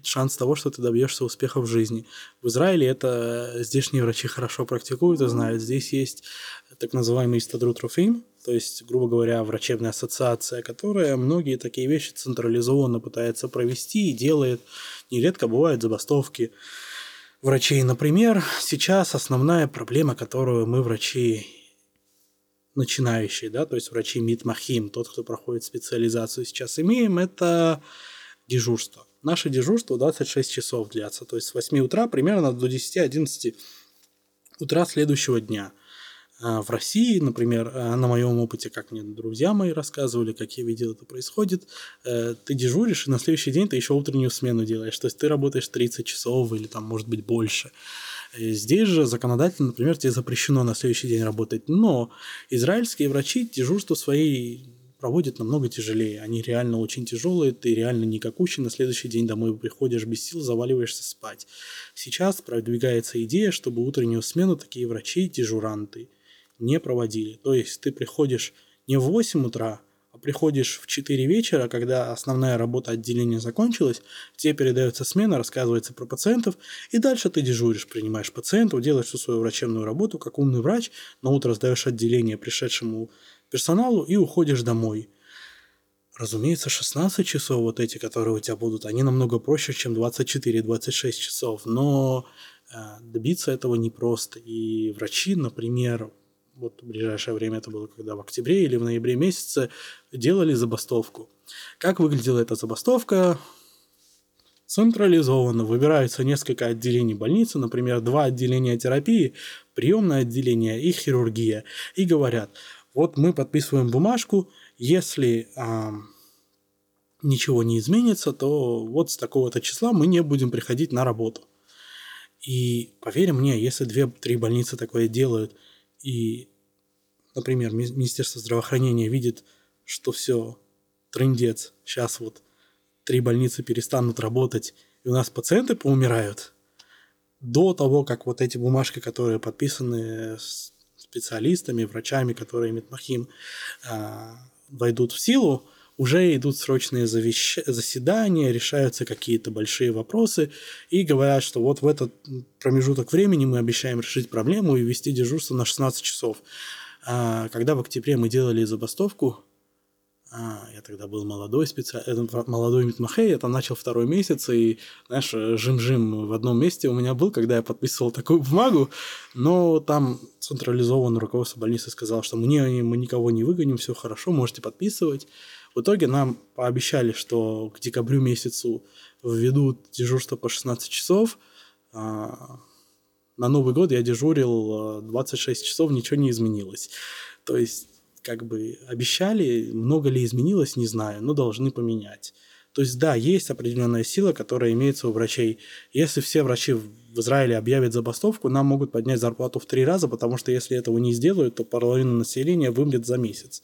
шанс того, что ты добьешься успеха в жизни. В Израиле это здешние врачи хорошо практикуют и знают. Здесь есть так называемый истадрут руфим, то есть, грубо говоря, врачебная ассоциация, которая многие такие вещи централизованно пытается провести и делает. Нередко бывают забастовки врачей. Например, сейчас основная проблема, которую мы, врачи начинающие, да, то есть врачи митмахим, тот, кто проходит специализацию, сейчас имеем, это дежурство. Наше дежурство двадцать шесть часов длятся, то есть с восьми утра примерно до десяти-одиннадцати утра следующего дня. В России, например, на моем опыте, как мне друзья мои рассказывали, как я видел, это происходит, ты дежуришь, и на следующий день ты еще утреннюю смену делаешь, то есть ты работаешь тридцать часов или там, может быть, больше. Здесь же законодательно, например, тебе запрещено на следующий день работать, но израильские врачи дежурство свои проводят намного тяжелее, они реально очень тяжелые, ты реально никакущий, на следующий день домой приходишь без сил, заваливаешься спать. Сейчас продвигается идея, чтобы утреннюю смену такие врачи-дежуранты не проводили. То есть ты приходишь не в восемь утра, а приходишь в четыре вечера, когда основная работа отделения закончилась, тебе передается смена, рассказывается про пациентов, и дальше ты дежуришь, принимаешь пациентов, делаешь всю свою врачебную работу, как умный врач, наутро сдаешь отделение пришедшему персоналу и уходишь домой. Разумеется, шестнадцать часов вот эти, которые у тебя будут, они намного проще, чем двадцать четыре-двадцать шесть часов, но добиться этого непросто. И врачи, например, вот в ближайшее время это было, когда в октябре или в ноябре месяце делали забастовку. Как выглядела эта забастовка? Централизованно выбираются несколько отделений больницы, например, два отделения терапии, приемное отделение и хирургия. И говорят, вот мы подписываем бумажку, если э, ничего не изменится, то вот с такого-то числа мы не будем приходить на работу. И поверь мне, если две-три больницы такое делают, и, например, ми- Министерство здравоохранения видит, что все, трындец, сейчас вот три больницы перестанут работать, и у нас пациенты поумирают, до того, как вот эти бумажки, которые подписаны специалистами, врачами, которые митмахим, э- войдут в силу, уже идут срочные завещ... заседания, решаются какие-то большие вопросы и говорят, что вот в этот промежуток времени мы обещаем решить проблему и ввести дежурство на шестнадцать часов. А, когда в октябре мы делали забастовку, а, я тогда был молодой специалист, молодой митмахей, я там начал второй месяц, и, знаешь, жим-жим в одном месте у меня был, когда я подписывал такую бумагу, но там централизованное руководство больницы сказало, что мне мы никого не выгоним, все хорошо, можете подписывать. В итоге нам пообещали, что к декабрю месяцу введут дежурство по шестнадцать часов. На Новый год я дежурил двадцать шесть часов, ничего не изменилось. То есть, как бы обещали, много ли изменилось, не знаю, но должны поменять. То есть, да, есть определенная сила, которая имеется у врачей. Если все врачи в Израиле объявят забастовку, нам могут поднять зарплату в три раза, потому что если этого не сделают, то половина населения вымрет за месяц.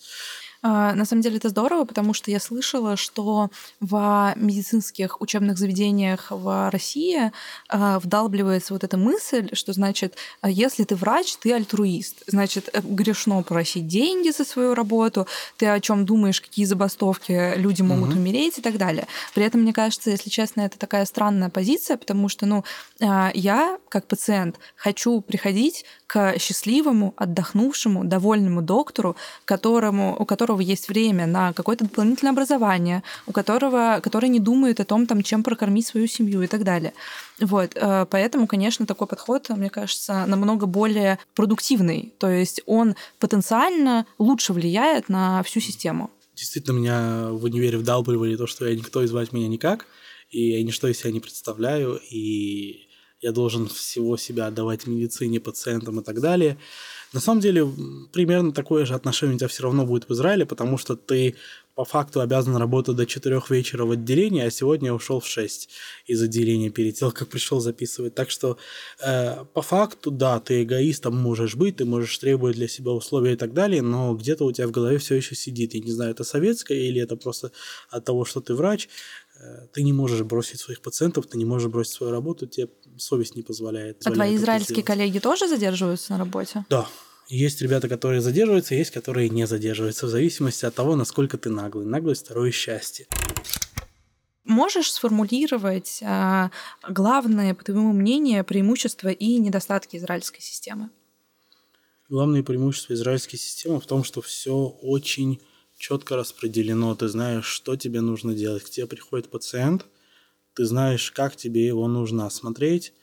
На самом деле это здорово, потому что я слышала, что в медицинских учебных заведениях в России вдалбливается вот эта мысль, что, значит, если ты врач, ты альтруист. Значит, грешно просить деньги за свою работу, ты о чем думаешь, какие забастовки, люди могут угу. умереть и так далее. При этом, мне кажется, если честно, это такая странная позиция, потому что, ну, я, как пациент, хочу приходить к счастливому, отдохнувшему, довольному доктору, которому, у которого есть время на какое-то дополнительное образование, у которого, который не думает о том, там, чем прокормить свою семью и так далее. Вот. Поэтому, конечно, такой подход, мне кажется, намного более продуктивный. То есть он потенциально лучше влияет на всю систему. Действительно, меня в универе вдалбливали то, что я никто и звать меня никак, и я ничто из себя не представляю, и я должен всего себя отдавать медицине, пациентам и так далее. На самом деле, примерно такое же отношение у тебя все равно будет в Израиле, потому что ты по факту обязан работать до четырёх вечера в отделении, а сегодня я ушел в шесть из отделения перед тем, как пришел записывать. Так что э, по факту, да, ты эгоистом можешь быть, ты можешь требовать для себя условия и так далее, но где-то у тебя в голове все еще сидит. Я не знаю, это советское или это просто от того, что ты врач. Ты не можешь бросить своих пациентов, ты не можешь бросить свою работу, тебе совесть не позволяет. А твои израильские коллеги тоже задерживаются на работе? Да. Есть ребята, которые задерживаются, есть, которые не задерживаются, в зависимости от того, насколько ты наглый. Наглость – второе счастье. Можешь сформулировать а, главные, по твоему мнению, преимущества и недостатки израильской системы? Главное преимущество израильской системы в том, что все очень четко распределено, ты знаешь, что тебе нужно делать. К тебе приходит пациент, ты знаешь, как тебе его нужно осмотреть,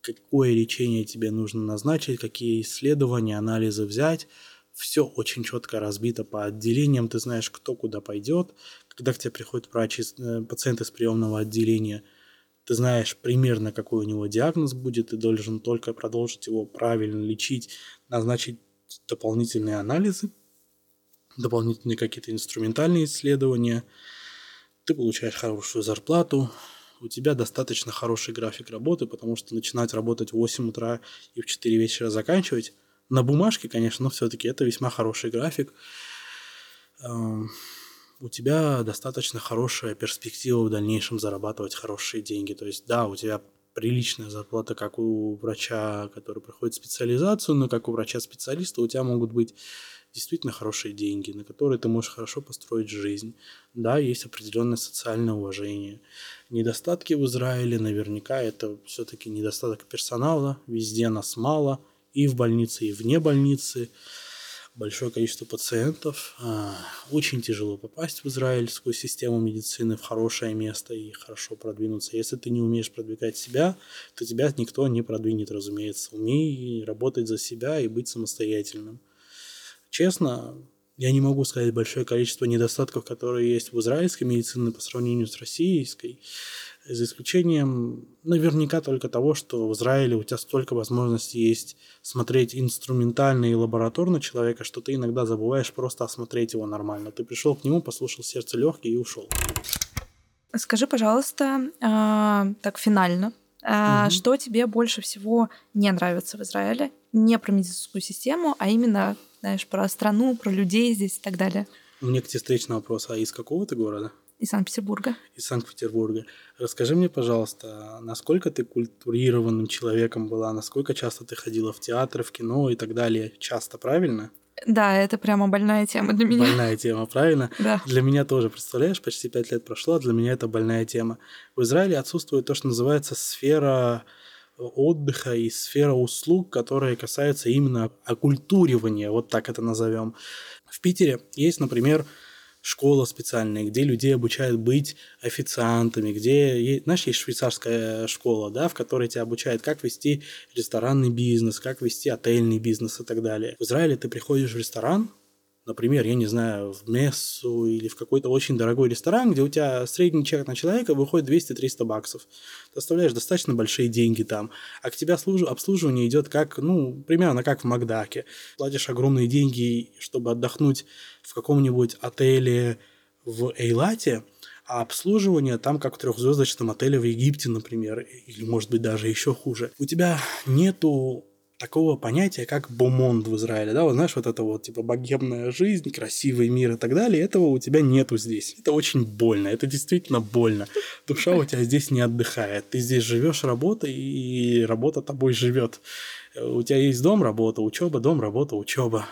какое лечение тебе нужно назначить, какие исследования, анализы взять. Все очень четко разбито по отделениям, ты знаешь, кто куда пойдет. Когда к тебе приходит врач, пациент из приемного отделения, ты знаешь примерно, какой у него диагноз будет, ты должен только продолжить его правильно лечить, назначить дополнительные анализы, дополнительные какие-то инструментальные исследования, ты получаешь хорошую зарплату, у тебя достаточно хороший график работы, потому что начинать работать в восемь утра и в четыре вечера заканчивать, на бумажке, конечно, но все-таки это весьма хороший график. У тебя достаточно хорошая перспектива в дальнейшем зарабатывать хорошие деньги. То есть, да, у тебя приличная зарплата, как у врача, который проходит специализацию, но как у врача-специалиста у тебя могут быть действительно хорошие деньги, на которые ты можешь хорошо построить жизнь. Да, есть определенное социальное уважение. Недостатки в Израиле наверняка это все-таки недостаток персонала. Везде нас мало. И в больнице, и вне больницы. Большое количество пациентов. Очень тяжело попасть в израильскую систему медицины, в хорошее место и хорошо продвинуться. Если ты не умеешь продвигать себя, то тебя никто не продвинет, разумеется. Умей работать за себя и быть самостоятельным. Честно, я не могу сказать большое количество недостатков, которые есть в израильской медицине по сравнению с российской, за исключением наверняка только того, что в Израиле у тебя столько возможностей есть смотреть инструментально и лабораторно человека, что ты иногда забываешь просто осмотреть его нормально. Ты пришел к нему, послушал сердце легкие и ушел. Скажи, пожалуйста, э, так финально, Uh-huh. что тебе больше всего не нравится в Израиле? Не про медицинскую систему, а именно, знаешь, про страну, про людей здесь и так далее. Мне к тебе встречный вопрос. А из какого ты города? Из Санкт-Петербурга. Из Санкт-Петербурга. Расскажи мне, пожалуйста, насколько ты культурированным человеком была? Насколько часто ты ходила в театр, в кино и так далее? Часто, правильно? Да, это прямо больная тема для меня. Больная тема, правильно? Да. Для меня тоже, представляешь, почти пять лет прошло, а для меня это больная тема. В Израиле отсутствует то, что называется сфера отдыха и сфера услуг, которые касаются именно окультуривания, вот так это назовем. В Питере есть, например, школа специальная, где людей обучают быть официантами, где, знаешь, есть швейцарская школа, да, в которой тебя обучают, как вести ресторанный бизнес, как вести отельный бизнес и так далее. В Израиле ты приходишь в ресторан, например, я не знаю, в Мессу или в какой-то очень дорогой ресторан, где у тебя средний чек на человека выходит двести-триста баксов. Ты оставляешь достаточно большие деньги там, а к тебе обслуживание идет как, ну, примерно как в Макдаке. Платишь огромные деньги, чтобы отдохнуть в каком-нибудь отеле в Эйлате, а обслуживание там как в трехзвездочном отеле в Египте, например, или, может быть, даже еще хуже. У тебя нету такого понятия, как бомонд в Израиле, да, вот знаешь, вот это вот, типа, богемная жизнь, красивый мир и так далее, этого у тебя нету здесь. Это очень больно, это действительно больно. Душа у тебя здесь не отдыхает, ты здесь живешь работой, и работа тобой живет. У тебя есть дом, работа, учеба, дом, работа, учеба.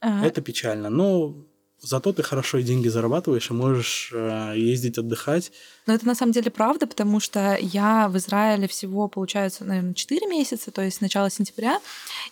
Ага. Это печально, но... Зато ты хорошо и деньги зарабатываешь и можешь ездить отдыхать. Но это на самом деле правда, потому что я в Израиле всего, получается, наверное, четыре месяца, то есть с начала сентября.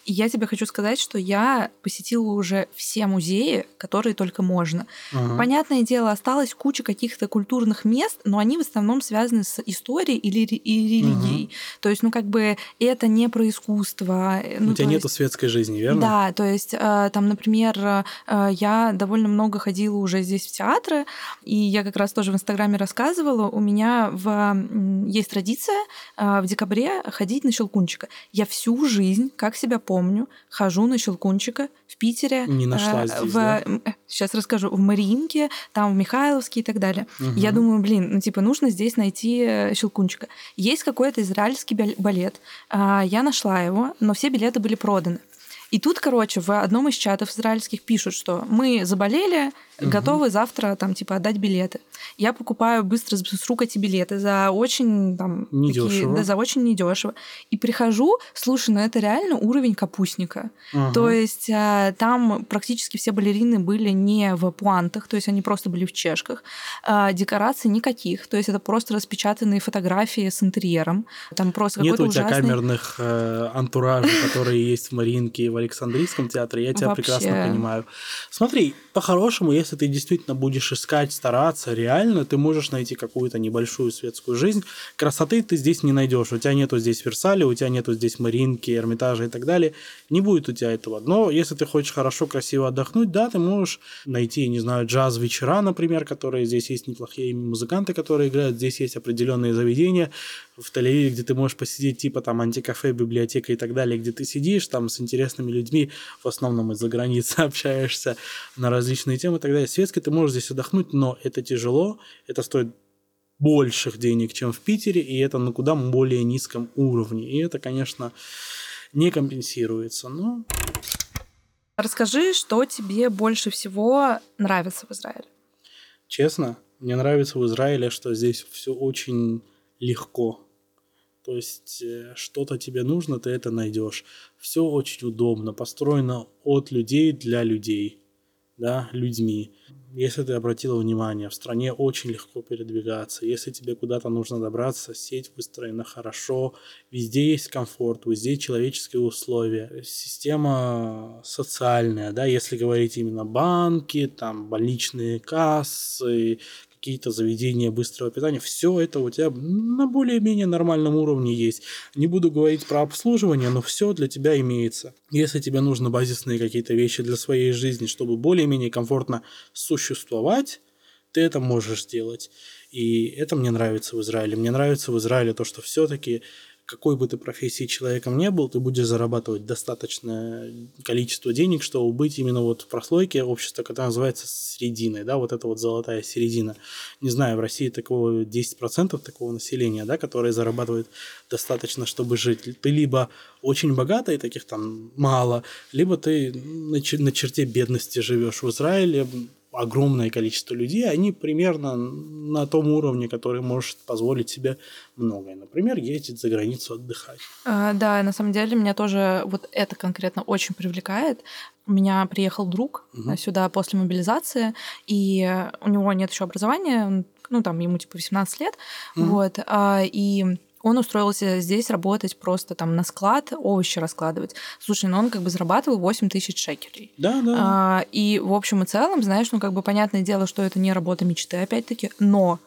И я тебе хочу сказать, что я посетила уже все музеи, которые только можно. Ага. Понятное дело, осталась куча каких-то культурных мест, но они в основном связаны с историей или и религией. Ага. То есть, ну, как бы это не про искусство. Ну, у тебя нету есть... светской жизни, верно? Да, то есть, там, например, я довольно много ходила уже здесь в театры, и я как раз тоже в Инстаграме рассказывала, у меня в... есть традиция в декабре ходить на Щелкунчика. Я всю жизнь, как себя помню, хожу на Щелкунчика в Питере. Не нашла здесь, в... да? Сейчас расскажу. В Мариинке, там в Михайловске и так далее. Угу. Я думаю, блин, ну типа нужно здесь найти Щелкунчика. Есть какой-то израильский балет. Я нашла его, но все билеты были проданы. И тут, короче, в одном из чатов израильских пишут, что мы заболели, угу. готовы завтра там типа отдать билеты. Я покупаю быстро с рук эти билеты за очень там такие, да, за очень недешево. И прихожу, слушай, ну это реально уровень капустника. Угу. То есть там практически все балерины были не в пуантах, то есть они просто были в чешках. Декораций никаких, то есть это просто распечатанные фотографии с интерьером. Там просто нет какой-то ужасный... Нет у тебя камерных э, антуражей, которые есть в Мариинке и в Александрийском театре, я тебя вообще прекрасно понимаю. Смотри, по-хорошему, если ты действительно будешь искать, стараться, реально, ты можешь найти какую-то небольшую светскую жизнь. Красоты ты здесь не найдешь. У тебя нету здесь Версаля, у тебя нету здесь Мариинки, Эрмитажа и так далее. Не будет у тебя этого. Но если ты хочешь хорошо, красиво отдохнуть, да, ты можешь найти, не знаю, джаз-вечера, например, которые здесь есть неплохие музыканты, которые играют. Здесь есть определенные заведения в Тель-Авиве, где ты можешь посидеть, типа там антикафе, библиотека и так далее, где ты сидишь там с интересными людьми, в основном из-за границы общаешься на различные темы и так далее. Светски ты можешь здесь отдохнуть, но это тяжело, это стоит больших денег, чем в Питере, и это на куда более низком уровне. И это, конечно, не компенсируется, но... Расскажи, что тебе больше всего нравится в Израиле? Честно, мне нравится в Израиле, что здесь все очень легко. То есть что-то тебе нужно, ты это найдешь. Все очень удобно, построено от людей для людей, да, людьми. Если ты обратила внимание, в стране очень легко передвигаться. Если тебе куда-то нужно добраться, сеть выстроена хорошо, везде есть комфорт, везде человеческие условия. Система социальная, да, если говорить именно банки, там больничные кассы, какие-то заведения быстрого питания, все это у тебя на более-менее нормальном уровне есть. Не буду говорить про обслуживание, но все для тебя имеется. Если тебе нужны базисные какие-то вещи для своей жизни, чтобы более-менее комфортно существовать, ты это можешь делать. И это мне нравится в Израиле. Мне нравится в Израиле то, что все-таки какой бы ты профессии человеком не был, ты будешь зарабатывать достаточное количество денег, чтобы быть именно вот в прослойке общества, которое называется срединой, да, вот эта вот золотая середина. Не знаю, в России такого десять процентов такого населения, да, которое зарабатывает достаточно, чтобы жить. Ты либо очень богатый, таких там мало, либо ты на черте бедности живешь. В Израиле огромное количество людей, они примерно на том уровне, который может позволить себе многое. Например, ездить за границу отдыхать. А, да, на самом деле меня тоже вот это конкретно очень привлекает. У меня приехал друг угу. сюда после мобилизации, и у него нет еще образования, ну там ему типа восемнадцать лет, угу. вот, и... Он устроился здесь работать просто там на склад, овощи раскладывать. Слушай, ну он как бы зарабатывал восемь тысяч шекелей. Да, да. А, и в общем и целом, знаешь, ну как бы понятное дело, что это не работа мечты, опять-таки, но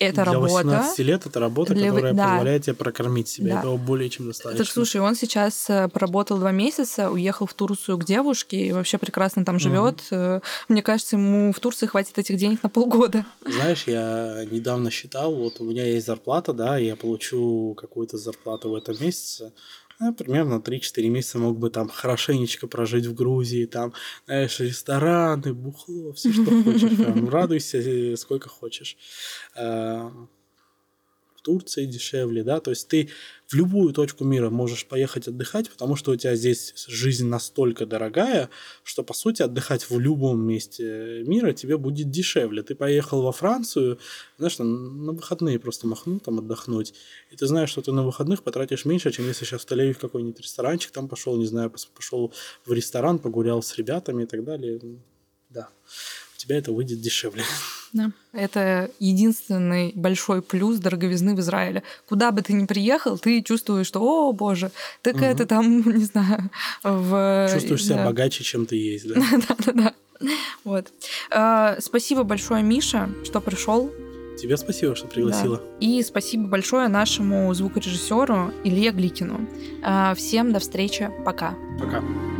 это для работа... Для восемнадцати лет это работа, для... которая да. позволяет тебе прокормить себя. Да. Этого более чем достаточно. Так, слушай, он сейчас поработал два месяца, уехал в Турцию к девушке и вообще прекрасно там живет. Угу. Мне кажется, ему в Турции хватит этих денег на полгода. Знаешь, я недавно считал, вот у меня есть зарплата, да, я получу какую-то зарплату в этом месяце. Примерно три-четыре месяца мог бы там хорошенечко прожить в Грузии, там, знаешь, рестораны, бухло, все, что хочешь, прям радуйся, сколько хочешь. В в Турции дешевле, да, то есть ты в любую точку мира можешь поехать отдыхать, потому что у тебя здесь жизнь настолько дорогая, что, по сути, отдыхать в любом месте мира тебе будет дешевле. Ты поехал во Францию, знаешь, на выходные просто махну там отдохнуть, и ты знаешь, что ты на выходных потратишь меньше, чем если сейчас в Тель-Авив какой-нибудь ресторанчик там пошел, не знаю, пошел в ресторан, погулял с ребятами и так далее. Да. Тебя это выйдет дешевле. Да. Это единственный большой плюс дороговизны в Израиле. Куда бы ты ни приехал, ты чувствуешь, что, о, боже, так угу. это там, не знаю, в... Чувствуешь себя да. богаче, чем ты есть, да? Да-да-да. Вот. А, спасибо большое, Миша, что пришел. Тебе спасибо, что пригласила. Да. И спасибо большое нашему звукорежиссеру Илье Гликину. А, всем до встречи. Пока. Пока.